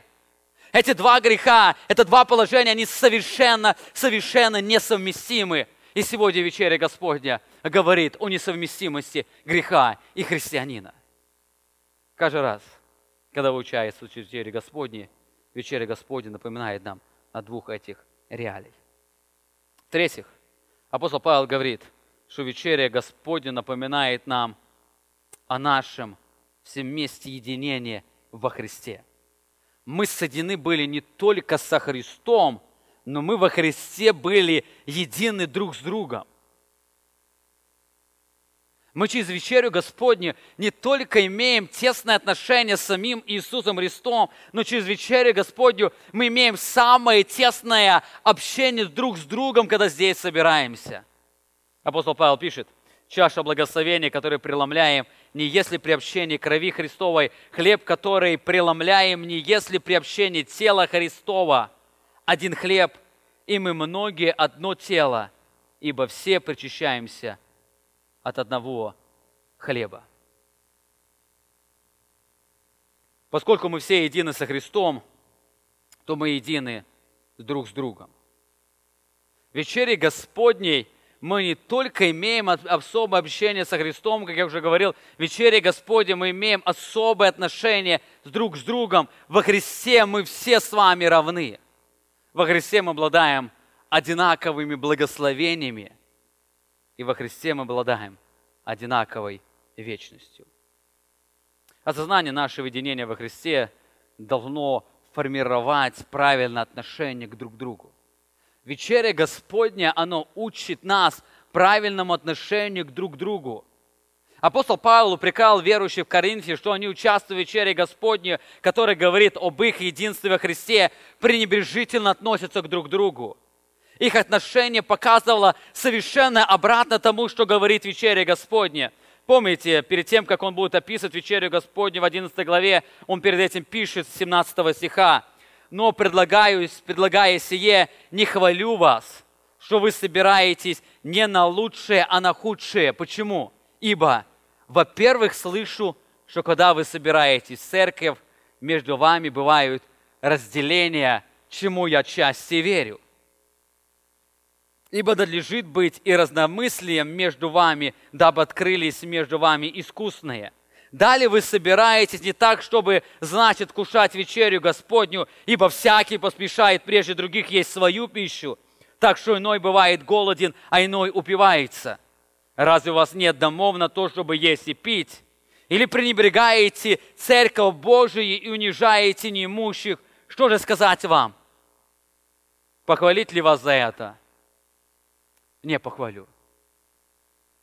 Эти два греха, эти два положения, они совершенно, совершенно несовместимы. И сегодня вечеря Господня говорит о несовместимости греха и христианина. Каждый раз, когда вы участвуете в вечере Господней, вечеря Господня напоминает нам о двух этих реалиях. В-третьих, апостол Павел говорит, что вечеря Господня напоминает нам о нашем всем месте единения во Христе. Мы соединены были не только со Христом, но мы во Христе были едины друг с другом. Мы через вечерю Господню не только имеем тесное отношение с самим Иисусом Христом, но через вечерю Господню мы имеем самое тесное общение друг с другом, когда здесь собираемся. Апостол Павел пишет: «Чаша благословения, которую преломляем, не если при общении крови Христовой, хлеб, который преломляем, не если при общении тела Христова, один хлеб, и мы многие одно тело, ибо все причащаемся от одного хлеба». Поскольку мы все едины со Христом, то мы едины друг с другом. В вечере Господней мы не только имеем особое общение со Христом, как я уже говорил, в вечере Господней мы имеем особое отношение друг с другом. Во Христе мы все с вами равны. Во Христе мы обладаем одинаковыми благословениями. И во Христе мы обладаем одинаковой вечностью. Осознание нашего единения во Христе должно формировать правильное отношение к друг другу. Вечеря Господня, оно учит нас правильному отношению к друг другу. Апостол Павел упрекал верующих в Коринфе, что они, участвуя в вечере Господней, которая говорит об их единстве во Христе, пренебрежительно относятся к друг другу. Их отношение показывало совершенно обратно тому, что говорит вечеря Господня. Помните, перед тем, как он будет описывать вечерю Господню в одиннадцатой главе, он перед этим пишет с семнадцатого стиха: «Но предлагаю, предлагая сие, не хвалю вас, что вы собираетесь не на лучшее, а на худшее». Почему? «Ибо, во-первых, слышу, что когда вы собираетесь в церковь, между вами бывают разделения, чему я отчасти верю. Ибо надлежит быть и разномыслием между вами, дабы открылись между вами искусные. Далее вы собираетесь не так, чтобы, значит, кушать вечерю Господню, ибо всякий посмешает прежде других есть свою пищу, так что иной бывает голоден, а иной упивается. Разве у вас нет домов на то, чтобы есть и пить? Или пренебрегаете церковь Божию и унижаете неимущих? Что же сказать вам? Похвалить ли вас за это? Не похвалю».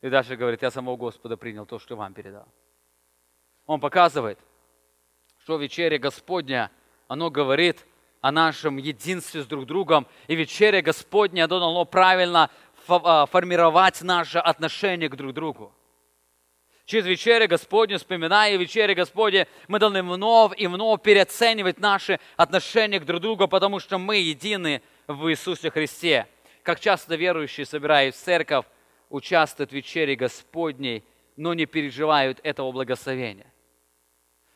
И дальше говорит: «Я самого Господа принял то, что вам передал». Он показывает, что вечеря Господня, оно говорит о нашем единстве с друг другом, и вечеря Господня должна правильно формировать наше отношение к друг другу. Через вечерю Господню, вспоминая вечерю Господню, мы должны вновь и вновь переоценивать наши отношения к друг другу, потому что мы едины в Иисусе Христе. Как часто верующие, собираясь в церковь, участвуют в вечере Господней, но не переживают этого благословения.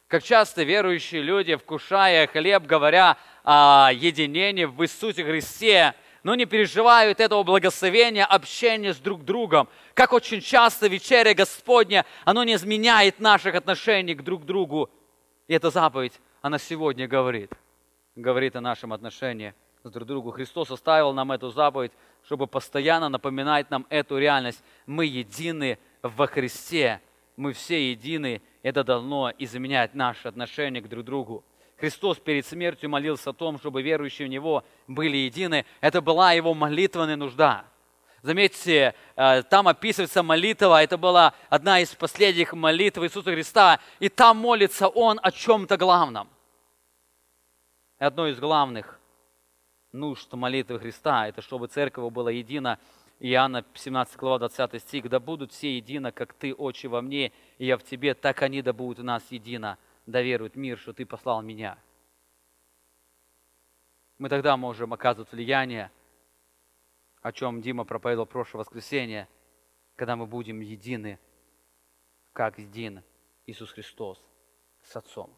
Как часто верующие люди, вкушая хлеб, говоря о единении в Иисусе Христе, но не переживают этого благословения, общения с друг другом. Как очень часто вечеря Господня, оно не изменяет наших отношений к друг другу. И эта заповедь, она сегодня говорит, говорит о нашем отношении с друг другу. Христос оставил нам эту заповедь, чтобы постоянно напоминать нам эту реальность. Мы едины во Христе, мы все едины. Это должно изменять наше отношение к друг другу. Христос перед смертью молился о том, чтобы верующие в Него были едины. Это была Его молитвенная нужда. Заметьте, там описывается молитва, это была одна из последних молитв Иисуса Христа, и там молится Он о чем-то главном. Одно из главных нужд молитвы Христа — это чтобы церковь была едина. Иоанна семнадцатая глава, двадцатый стих: «Да будут все едино, как Ты, Отче, во мне, и я в Тебе, так они да будут у нас едино, да верует мир, что Ты послал меня». Мы тогда можем оказывать влияние, о чем Дима проповедовал в прошлое воскресенье, когда мы будем едины, как един Иисус Христос с Отцом.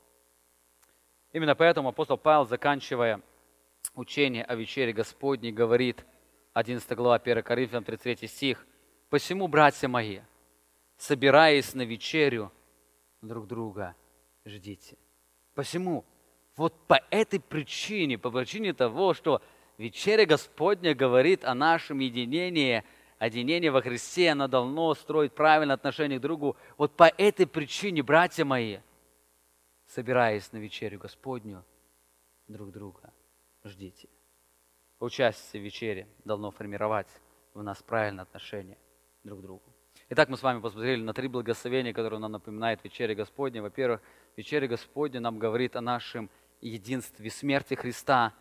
Именно поэтому апостол Павел, заканчивая учение о вечере Господней, говорит, одиннадцатая глава, первое Коринфянам, тридцать третий стих: «Посему, братья мои, собираясь на вечерю, друг друга ждите». Посему, вот по этой причине, по причине того, что вечеря Господня говорит о нашем единении, Одинение во Христе, оно должно строить правильное отношение к другу. Вот по этой причине, братья мои, собираясь на вечерю Господню, друг друга ждите. Участие в вечере должно формировать в нас правильное отношение друг к другу. Итак, мы с вами посмотрели на три благословения, которые нам напоминает вечеря Господня. Во-первых, вечеря Господня нам говорит о нашем единстве, смерти Христа.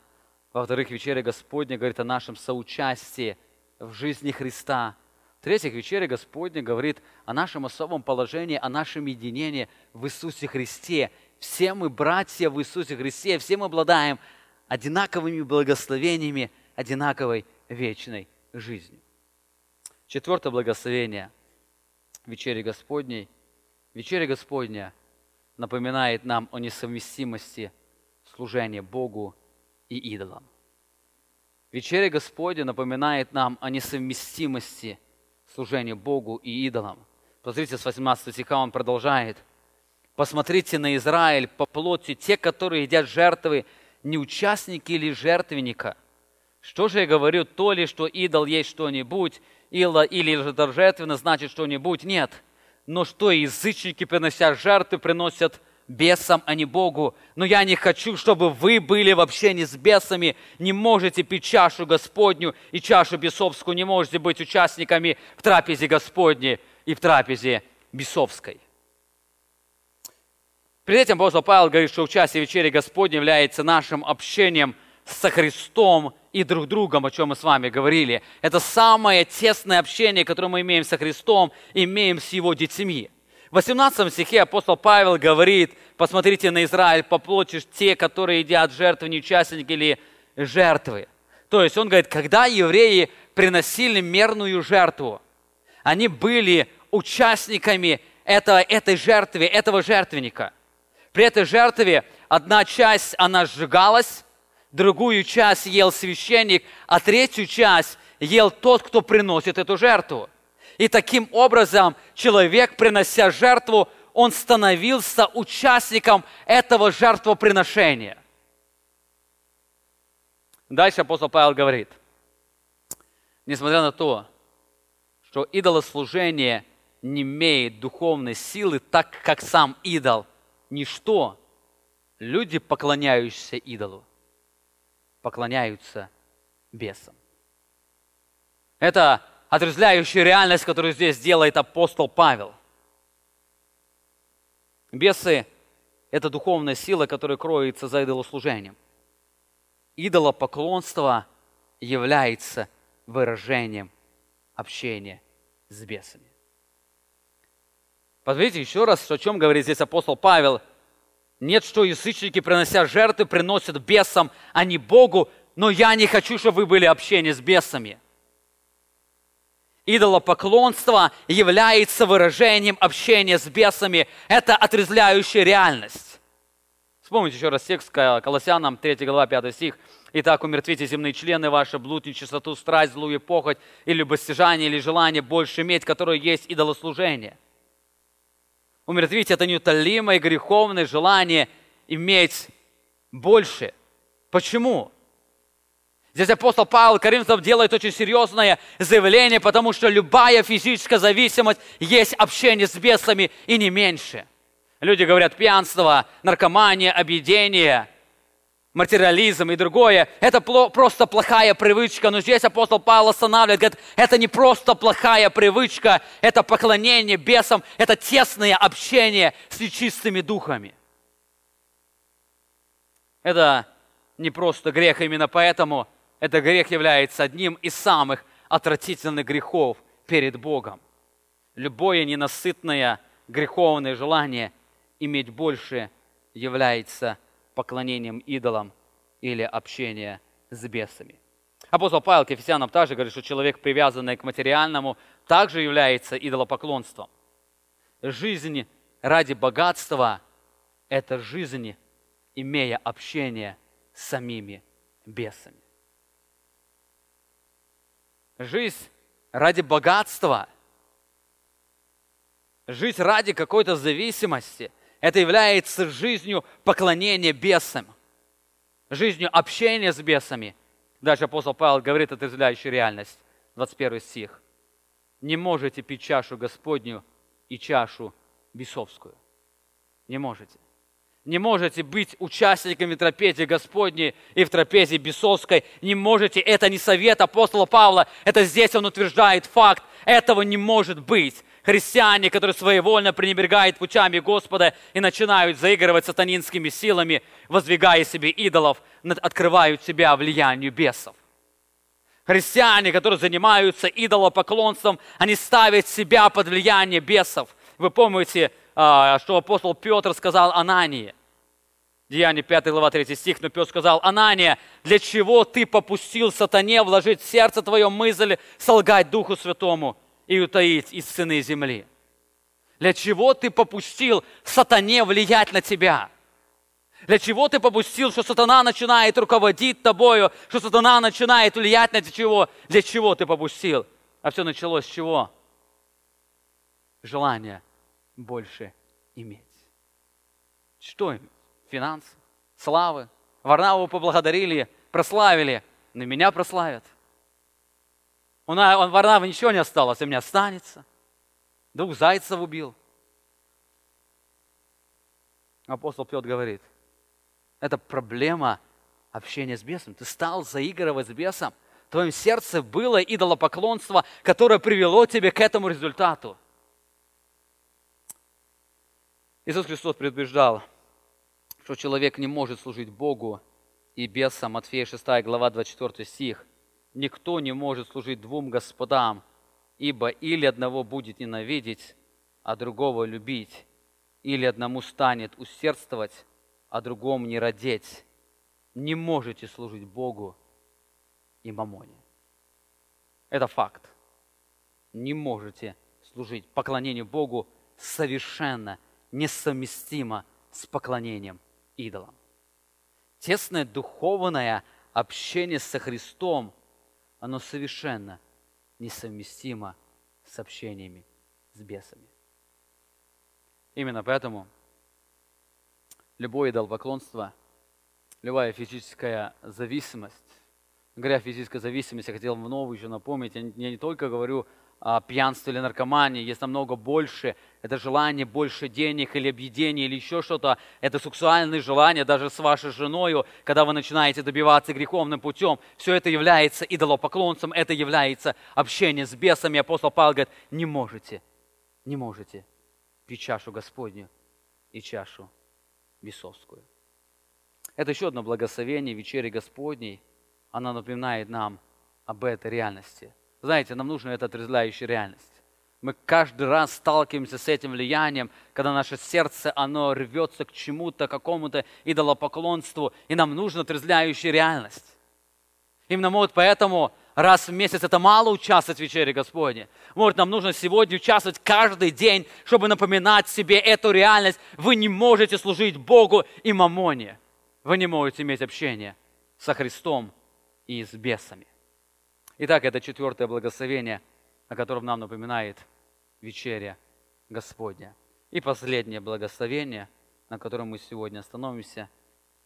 Во-вторых, вечеря Господня говорит о нашем соучастии в жизни Христа. В-третьих, вечеря Господня говорит о нашем особом положении, о нашем единении в Иисусе Христе. Все мы братья в Иисусе Христе, все мы обладаем одинаковыми благословениями, одинаковой вечной жизнью. Четвертое благословение вечери Господней. Вечеря Господня напоминает нам о несовместимости служения Богу и идолам. Вечеря Господня напоминает нам о несовместимости служения Богу и идолам. Посмотрите, с восемнадцатого стиха он продолжает. «Посмотрите на Израиль по плоти, те, которые едят жертвы, не участники ли жертвенника? Что же я говорю, то ли, что идол есть что-нибудь, или же жертвенно значит что-нибудь? Нет. Но что язычники, принося жертвы, приносят бесам, а не Богу. Но я не хочу, чтобы вы были в общении с бесами. Не можете пить чашу Господню и чашу бесовскую. Не можете быть участниками в трапезе Господней и в трапезе бесовской». При этом апостол Павел говорит, что участие в вечере Господней является нашим общением со Христом и друг другом, о чем мы с вами говорили. Это самое тесное общение, которое мы имеем со Христом, имеем с Его детьми. В восемнадцатом стихе апостол Павел говорит: «Посмотрите на Израиль по плоти, те, которые едят жертвы, не участники ли жертвы». То есть он говорит, когда евреи приносили мерную жертву, они были участниками этого, этой жертвы, этого жертвенника. При этой жертве одна часть, она сжигалась, другую часть ел священник, а третью часть ел тот, кто приносит эту жертву. И таким образом человек, принося жертву, он становился участником этого жертвоприношения. Дальше апостол Павел говорит: несмотря на то, что идолослужение не имеет духовной силы, так как сам идол ничто, люди, поклоняющиеся идолу, поклоняются бесам. Это отрезвляющая реальность, которую здесь делает апостол Павел. Бесы – это духовная сила, которая кроется за идолослужением. Идолопоклонство является выражением общения с бесами. Посмотрите еще раз, о чем говорит здесь апостол Павел. «Нет, что язычники, принося жертвы, приносят бесам, а не Богу, но я не хочу, чтобы вы были в общении с бесами». Идолопоклонство является выражением общения с бесами. Это отрезвляющая реальность. Вспомните еще раз текст Колоссянам, третья глава, пятый стих. «Итак, умертвите земные члены ваши, блуд, нечистоту, страсть, злую похоть, или любостяжание, или желание больше иметь, которое есть идолослужение». Умертвить – это неутолимое греховное желание иметь больше. Почему? Здесь апостол Павел Коринфянам делает очень серьезное заявление, потому что любая физическая зависимость есть общение с бесами и не меньше. Люди говорят: пьянство, наркомания, объедение, материализм и другое – это просто плохая привычка. Но здесь апостол Павел останавливает, говорит, это не просто плохая привычка, это поклонение бесам, это тесное общение с нечистыми духами. Это не просто грех, именно поэтому этот грех является одним из самых отвратительных грехов перед Богом. Любое ненасытное греховное желание иметь больше является поклонением идолам или общение с бесами. Апостол Павел к Ефесянам также говорит, что человек, привязанный к материальному, также является идолопоклонством. Жизнь ради богатства – это жизнь, имея общение с самими бесами. Жизнь ради богатства, жизнь ради какой-то зависимости – это является жизнью поклонения бесам, жизнью общения с бесами. Дальше апостол Павел говорит отрезвляющую реальность. двадцать первый стих. не можете пить чашу Господню и чашу бесовскую. Не можете. Не можете быть участниками трапезы Господней и в трапезе бесовской. Не можете. Это не совет апостола Павла. Это здесь он утверждает факт. Этого не может быть. Христиане, которые своевольно пренебрегают путями Господа и начинают заигрывать сатанинскими силами, воздвигая себе идолов, открывают себя влиянию бесов. Христиане, которые занимаются идолопоклонством, они ставят себя под влияние бесов. Вы помните, что апостол Петр сказал Анании. Деяние пятая глава третий стих, но Петр сказал: «Анания, для чего ты попустил сатане вложить в сердце твое мысль солгать Духу Святому и утаить из сыны земли?» Для чего ты попустил сатане влиять на тебя? Для чего ты попустил, что сатана начинает руководить тобою, что сатана начинает влиять на тебя? Для чего ты попустил? А все началось с чего? Желание больше иметь. Что иметь? Финансы, славы. Варнаву поблагодарили, прославили, но меня прославят. У Варнава ничего не осталось, у меня останется. Двух зайцев убил. Апостол Петр говорит, это проблема общения с бесом. Ты стал заигрывать с бесом. В твоем сердце было идолопоклонство, которое привело тебя к этому результату. Иисус Христос предупреждал, что человек не может служить Богу и бесам. Матфея шестая глава двадцать четвёртый стих. Никто не может служить двум господам, ибо или одного будет ненавидеть, а другого любить, или одному станет усердствовать, а другому не родить. Не можете служить Богу и мамоне. Это факт. Не можете служить. Поклонению Богу совершенно несовместимо с поклонением идолам. Тесное духовное общение со Христом, оно совершенно несовместимо с общениями с бесами. Именно поэтому любое идолопоклонство, любая физическая зависимость, говоря о физической зависимости, я хотел вновь еще напомнить, я не только говорю о пьянстве или наркомании, есть намного больше, это желание больше денег или объедения, или еще что-то, это сексуальные желания даже с вашей женой, когда вы начинаете добиваться греховным путем, все это является идолопоклонством, это является общение с бесами. Апостол Павел говорит, не можете, не можете пить чашу Господню и чашу бесовскую. Это еще одно благословение вечери Господней, она напоминает нам об этой реальности. Знаете, нам нужна эта отрезвляющая реальность. Мы каждый раз сталкиваемся с этим влиянием, когда наше сердце, оно рвется к чему-то, к какому-то идолопоклонству, и нам нужна отрезвляющая реальность. Именно вот поэтому раз в месяц это мало участвовать в вечере Господне. Может, нам нужно сегодня участвовать каждый день, чтобы напоминать себе эту реальность. Вы не можете служить Богу и мамоне. Вы не можете иметь общение со Христом и с бесами. Итак, это четвертое благословение, о котором нам напоминает вечеря Господня. И последнее благословение, на котором мы сегодня остановимся.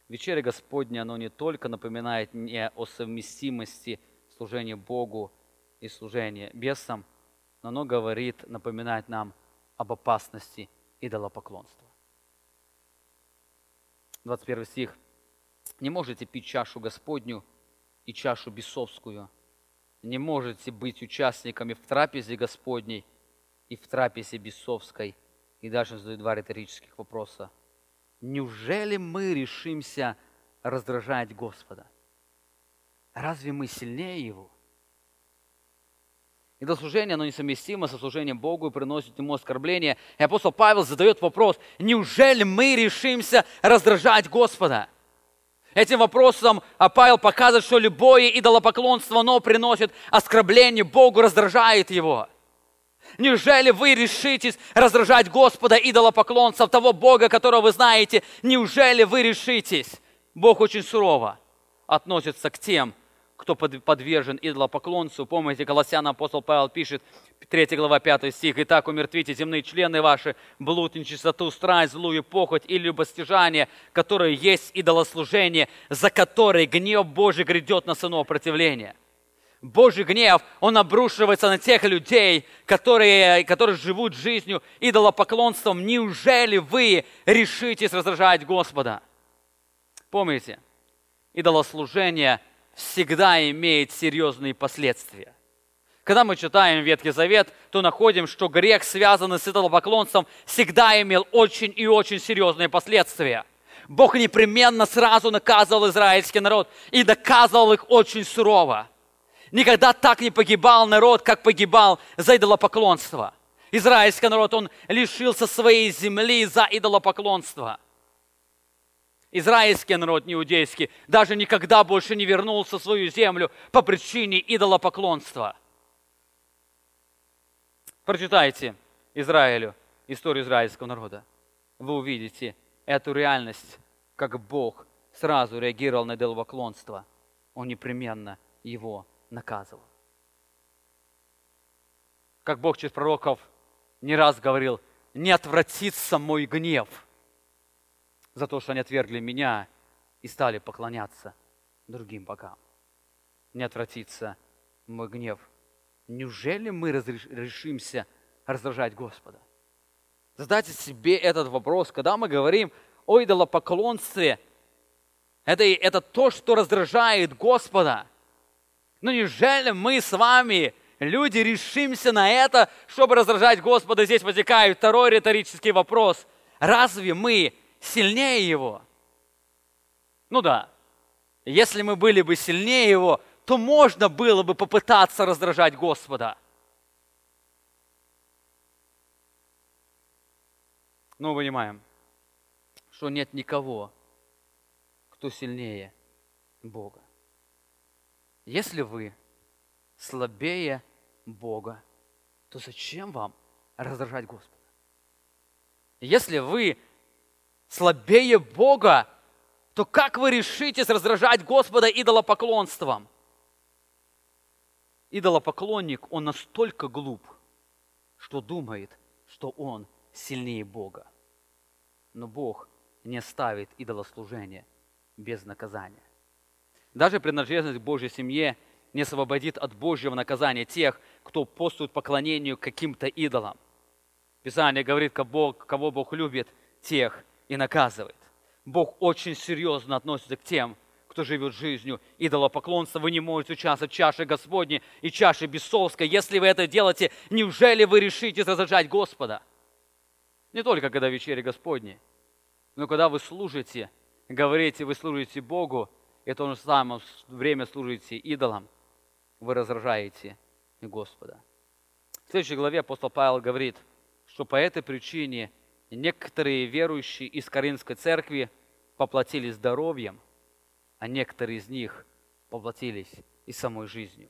Вечеря Господня, оно не только напоминает мне о совместимости служения Богу и служения бесам, но оно говорит, напоминает нам об опасности идолопоклонства. двадцать первый стих. «Не можете пить чашу Господню и чашу бесовскую». Не можете быть участниками в трапезе Господней и в трапезе бесовской. И дальше задают два риторических вопроса. Неужели мы решимся раздражать Господа? Разве мы сильнее Его? Идолослужение, оно несовместимо со служением Богу и приносит Ему оскорбление. И апостол Павел задает вопрос, неужели мы решимся раздражать Господа? Этим вопросом Павел показывает, что любое идолопоклонство, оно приносит оскорбление Богу, раздражает Его. Неужели вы решитесь раздражать Господа идолопоклонцев, того Бога, которого вы знаете? Неужели вы решитесь? Бог очень сурово относится к тем, кто подвержен идолопоклонству. Помните, Колоссянам апостол Павел пишет, третья глава, пятый стих. «Итак, умертвите земные члены ваши, блуд, нечистоту, страсть, злую похоть и любостяжание, которые есть идолослужение, за которое гнев Божий грядет на сынов противления». Божий гнев, он обрушивается на тех людей, которые, которые живут жизнью идолопоклонством. Неужели вы решитесь возражать Господа? Помните, идолослужение всегда имеет серьезные последствия. Когда мы читаем Ветхий Завет, то находим, что грех, связанный с идолопоклонством, всегда имел очень и очень серьезные последствия. Бог непременно сразу наказывал израильский народ и наказывал их очень сурово. Никогда так не погибал народ, как погибал за идолопоклонство. Израильский народ, он лишился своей земли за идолопоклонство. Израильский народ, не иудейский, даже никогда больше не вернулся в свою землю по причине идолопоклонства. Прочитайте Израилю историю израильского народа. Вы увидите эту реальность, как Бог сразу реагировал на идолопоклонство. Он непременно его наказывал. Как Бог через пророков не раз говорил: не отвратится мой гнев за то, что они отвергли меня и стали поклоняться другим богам. Не отвратится мой гнев. Неужели мы решимся раздражать Господа? Задайте себе этот вопрос. Когда мы говорим о идолопоклонстве, это, это то, что раздражает Господа. Но неужели мы с вами, люди, решимся на это, чтобы раздражать Господа? Здесь возникает второй риторический вопрос. Разве мы сильнее Его? Ну да, если мы были бы сильнее Его, то можно было бы попытаться раздражать Господа. Но мы понимаем, что нет никого, кто сильнее Бога. Если вы слабее Бога, то зачем вам раздражать Господа? Если вы слабее Бога, то как вы решитесь раздражать Господа идолопоклонством? Идолопоклонник, он настолько глуп, что думает, что он сильнее Бога. Но Бог не оставит идолослужение без наказания. Даже принадлежность к Божьей семье не освободит от Божьего наказания тех, кто постует поклонению каким-то идолам. Писание говорит, кого Бог любит, тех и наказывает. Бог очень серьезно относится к тем, кто живет жизнью идолопоклонства. Вы не можете участвовать в чаше Господней и чаше бесовской. Если вы это делаете, неужели вы решите раздражать Господа? Не только когда вечеря Господней, но когда вы служите, говорите, вы служите Богу, и в то же самое время служите идолам, вы раздражаете Господа. В следующей главе апостол Павел говорит, что по этой причине некоторые верующие из Коринфской церкви поплатились здоровьем, а некоторые из них поплатились и самой жизнью.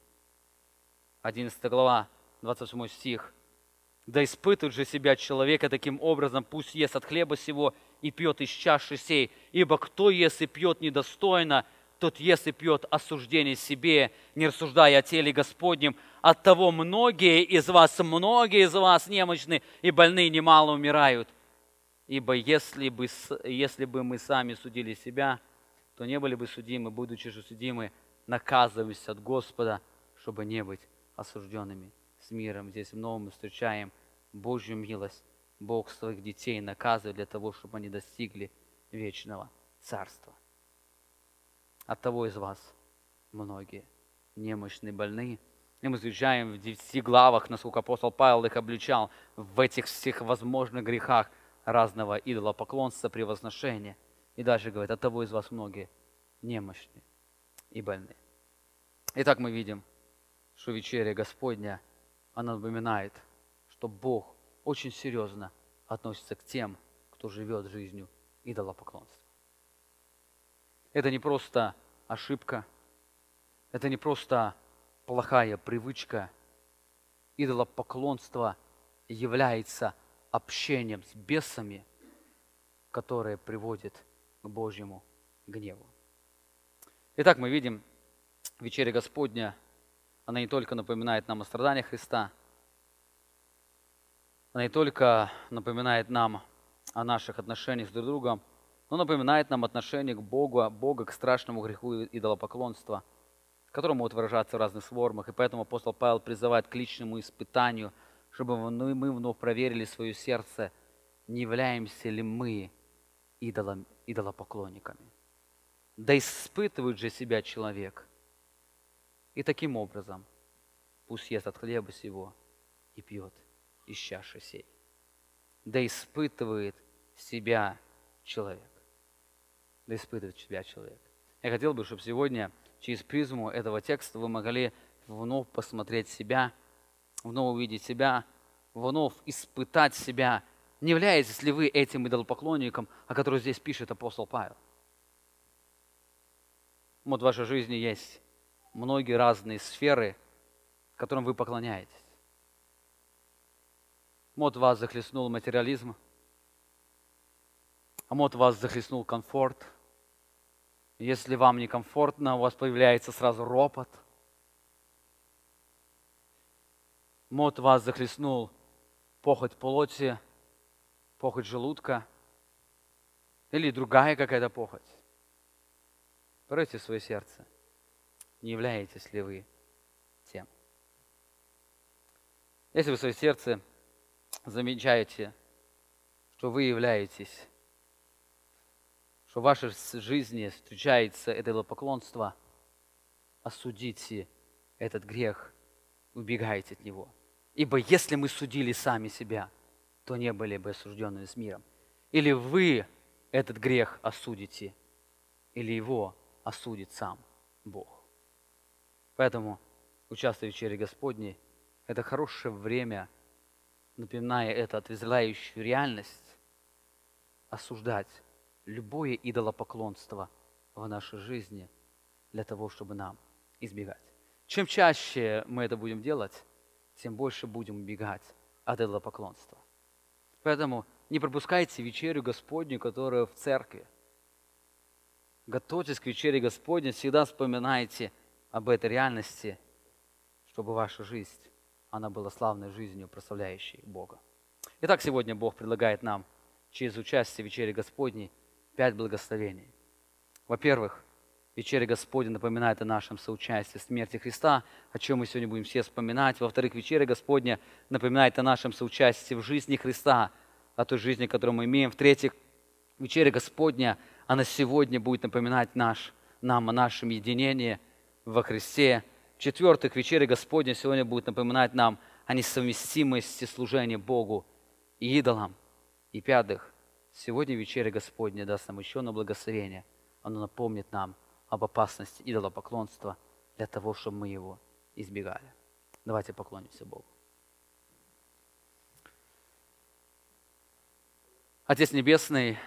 одиннадцатая глава, двадцать восьмой стих. «Да испытывает же себя человека таким образом, пусть ест от хлеба сего и пьет из чаши сей, ибо кто ест и пьет недостойно, тот ест и пьет осуждение себе, не рассуждая о теле Господнем. Оттого многие из вас, многие из вас немощны и больные немало умирают. Ибо если бы, если бы мы сами судили себя, то не были бы судимы, будучи же судимы, наказываемся от Господа, чтобы не быть осужденными с миром». Здесь в Новом мы встречаем Божью милость. Бог своих детей наказывает для того, чтобы они достигли вечного царства. Оттого из вас многие немощные, больные. И мы изучаем в девяти главах, насколько апостол Павел их обличал в этих всех возможных грехах разного идолопоклонства, превозношения. И дальше говорит, оттого из вас многие немощные и больные. Итак, мы видим, что вечеря Господня, она напоминает, что Бог очень серьезно относится к тем, кто живет жизнью идолопоклонства. Это не просто ошибка, это не просто плохая привычка. Идолопоклонство является общением с бесами, которое приводит к Божьему гневу. Итак, мы видим, вечеря Господня, она не только напоминает нам о страданиях Христа, она не только напоминает нам о наших отношениях с друг другом, но напоминает нам отношение к Богу, Бога к страшному греху идолопоклонства, которые могут выражаться в разных формах. И поэтому апостол Павел призывает к личному испытанию, чтобы мы вновь проверили свое сердце, не являемся ли мы идолом, идолопоклонниками. Да испытывает же себя человек. И таким образом пусть ест от хлеба сего и пьет из чаши сей. Да испытывает себя человек. Да испытывает себя человек. Я хотел бы, чтобы сегодня через призму этого текста вы могли вновь посмотреть себя, вновь увидеть себя, вновь испытать себя. Не являетесь ли вы этим идолопоклонником, о котором здесь пишет апостол Павел? Вот в вашей жизни есть многие разные сферы, которым вы поклоняетесь. Вот вас захлестнул материализм, а вот вас захлестнул комфорт. Если вам некомфортно, у вас появляется сразу ропот. Вот вас захлестнул похоть плоти, похоть желудка или другая какая-то похоть. Поройте свое сердце. Не являетесь ли вы тем? Если вы в своем сердце замечаете, что вы являетесь, что в вашей жизни встречается это идолопоклонство, осудите этот грех, убегайте от него. Ибо если мы судили сами себя, то не были бы осужденными с миром. Или вы этот грех осудите, или его осудит сам Бог. Поэтому, участвуя в вечере Господней, это хорошее время, напоминая эту отрезвляющую реальность, осуждать любое идолопоклонство в нашей жизни для того, чтобы нам избегать. Чем чаще мы это будем делать, тем больше будем убегать от идолопоклонства. Поэтому не пропускайте вечерю Господню, которая в церкви. Готовьтесь к вечере Господней, всегда вспоминайте об этой реальности, чтобы ваша жизнь, она была славной жизнью, прославляющей Бога. Итак, сегодня Бог предлагает нам через участие в вечере Господней пять благословений. Во-первых, вечеря Господня напоминает о нашем соучастии в смерти Христа, о чем мы сегодня будем все вспоминать. Во-вторых, вечеря Господня напоминает о нашем соучастии в жизни Христа, о той жизни, которую мы имеем. В-третьих, вечеря Господня, она сегодня будет напоминать наш, нам о нашем единении во Христе. В-четвертых, вечеря Господня сегодня будет напоминать нам о несовместимости служения Богу и идолам. И в-пятых, сегодня вечеря Господня даст нам еще одно благословение. Оно напомнит нам об опасности идолопоклонства для того, чтобы мы его избегали. Давайте поклонимся Богу. Отец Небесный,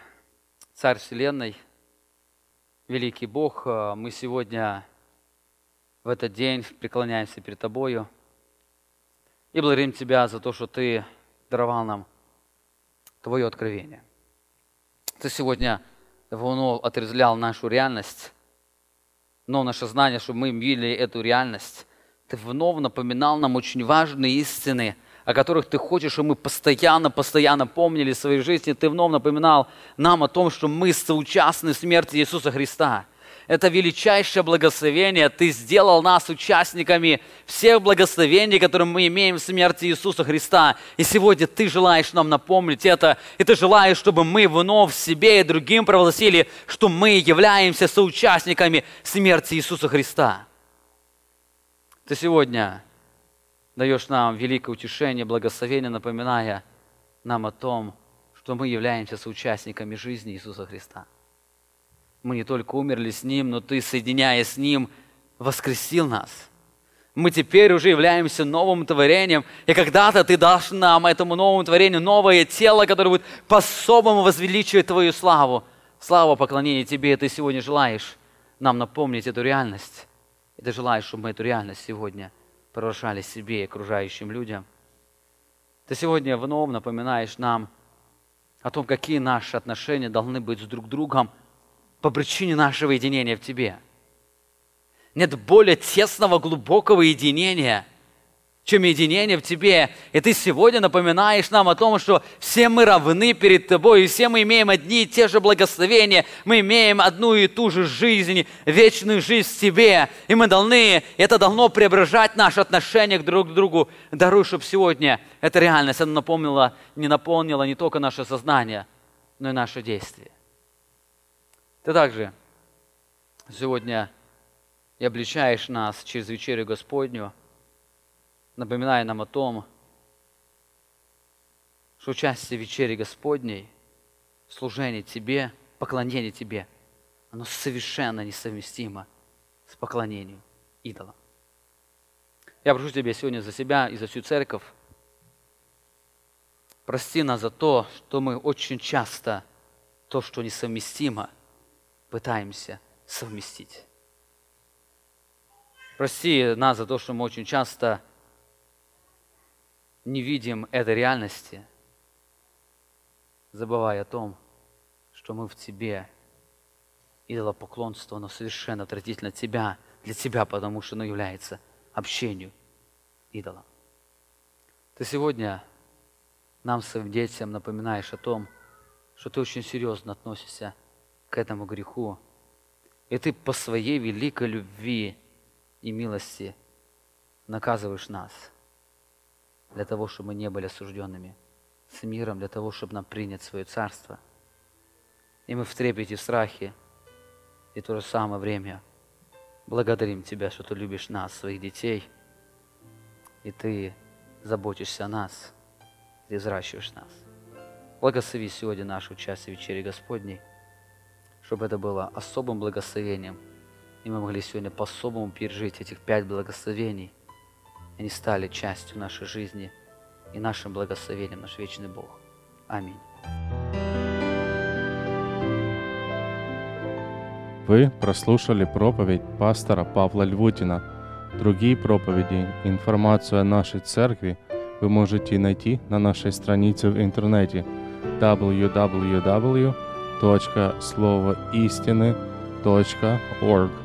Царь Вселенной, великий Бог, мы сегодня в этот день преклоняемся перед Тобою и благодарим Тебя за то, что Ты даровал нам Твое откровение. Ты сегодня вновь отрезвлял нашу реальность, но наше знание, чтобы мы видели эту реальность. Ты вновь напоминал нам очень важные истины, о которых Ты хочешь, чтобы мы постоянно-постоянно помнили в своей жизни. Ты вновь напоминал нам о том, что мы соучастны в смерти Иисуса Христа. Это величайшее благословение. Ты сделал нас участниками всех благословений, которые мы имеем в смерти Иисуса Христа. И сегодня Ты желаешь нам напомнить это. И Ты желаешь, чтобы мы вновь себе и другим провозгласили, что мы являемся соучастниками смерти Иисуса Христа. Ты сегодня даешь нам великое утешение, благословение, напоминая нам о том, что мы являемся соучастниками жизни Иисуса Христа. Мы не только умерли с Ним, но Ты, соединяясь с Ним, воскресил нас. Мы теперь уже являемся новым творением, и когда-то Ты дашь нам, этому новому творению, новое тело, которое будет по-особому возвеличивать Твою славу. Слава поклонения Тебе, Ты сегодня желаешь нам напомнить эту реальность. И Ты желаешь, чтобы мы эту реальность сегодня превращали себе и окружающим людям. Ты сегодня вновь напоминаешь нам о том, какие наши отношения должны быть с друг другом, по причине нашего единения в Тебе. Нет более тесного, глубокого единения, чем единение в тебе. И ты сегодня напоминаешь нам о том, что все мы равны перед тобой, и все мы имеем одни и те же благословения, мы имеем одну и ту же жизнь, вечную жизнь в тебе, и мы должны, это должно преображать наше отношение друг к другу. Даруй, чтобы сегодня эта реальность, она напомнила, не наполнила не только наше сознание, но и наши действия. Ты также сегодня и обличаешь нас через вечерю Господню, напоминая нам о том, что участие в вечере Господней, служение Тебе, поклонение Тебе, оно совершенно несовместимо с поклонением идолам. Я прошу Тебя сегодня за себя и за всю церковь, прости нас за то, что мы очень часто то, что несовместимо, пытаемся совместить. Прости нас за то, что мы очень часто не видим этой реальности, забывая о том, что мы в Тебе. Идолопоклонство, оно совершенно отвратительно Тебя, для Тебя, потому что оно является общению идолом. Ты сегодня нам, своим детям, напоминаешь о том, что Ты очень серьезно относишься к этому греху, и Ты по Своей великой любви и милости наказываешь нас, для того, чтобы мы не были осужденными с миром, для того, чтобы нам принять свое царство. И мы в трепете, в страхе, и в то же самое время благодарим Тебя, что Ты любишь нас, своих детей, и Ты заботишься о нас, Ты взращиваешь нас. Благослови сегодня нашу часть вечери Господней, чтобы это было особым благословением, и мы могли сегодня по-особому пережить этих пять благословений, они стали частью нашей жизни и нашим благословением, наш вечный Бог. Аминь. Вы прослушали проповедь пастора Павла Львутина. Другие проповеди и информацию о нашей церкви вы можете найти на нашей странице в интернете дабл ю дабл ю дабл ю точка слово истины точка орг.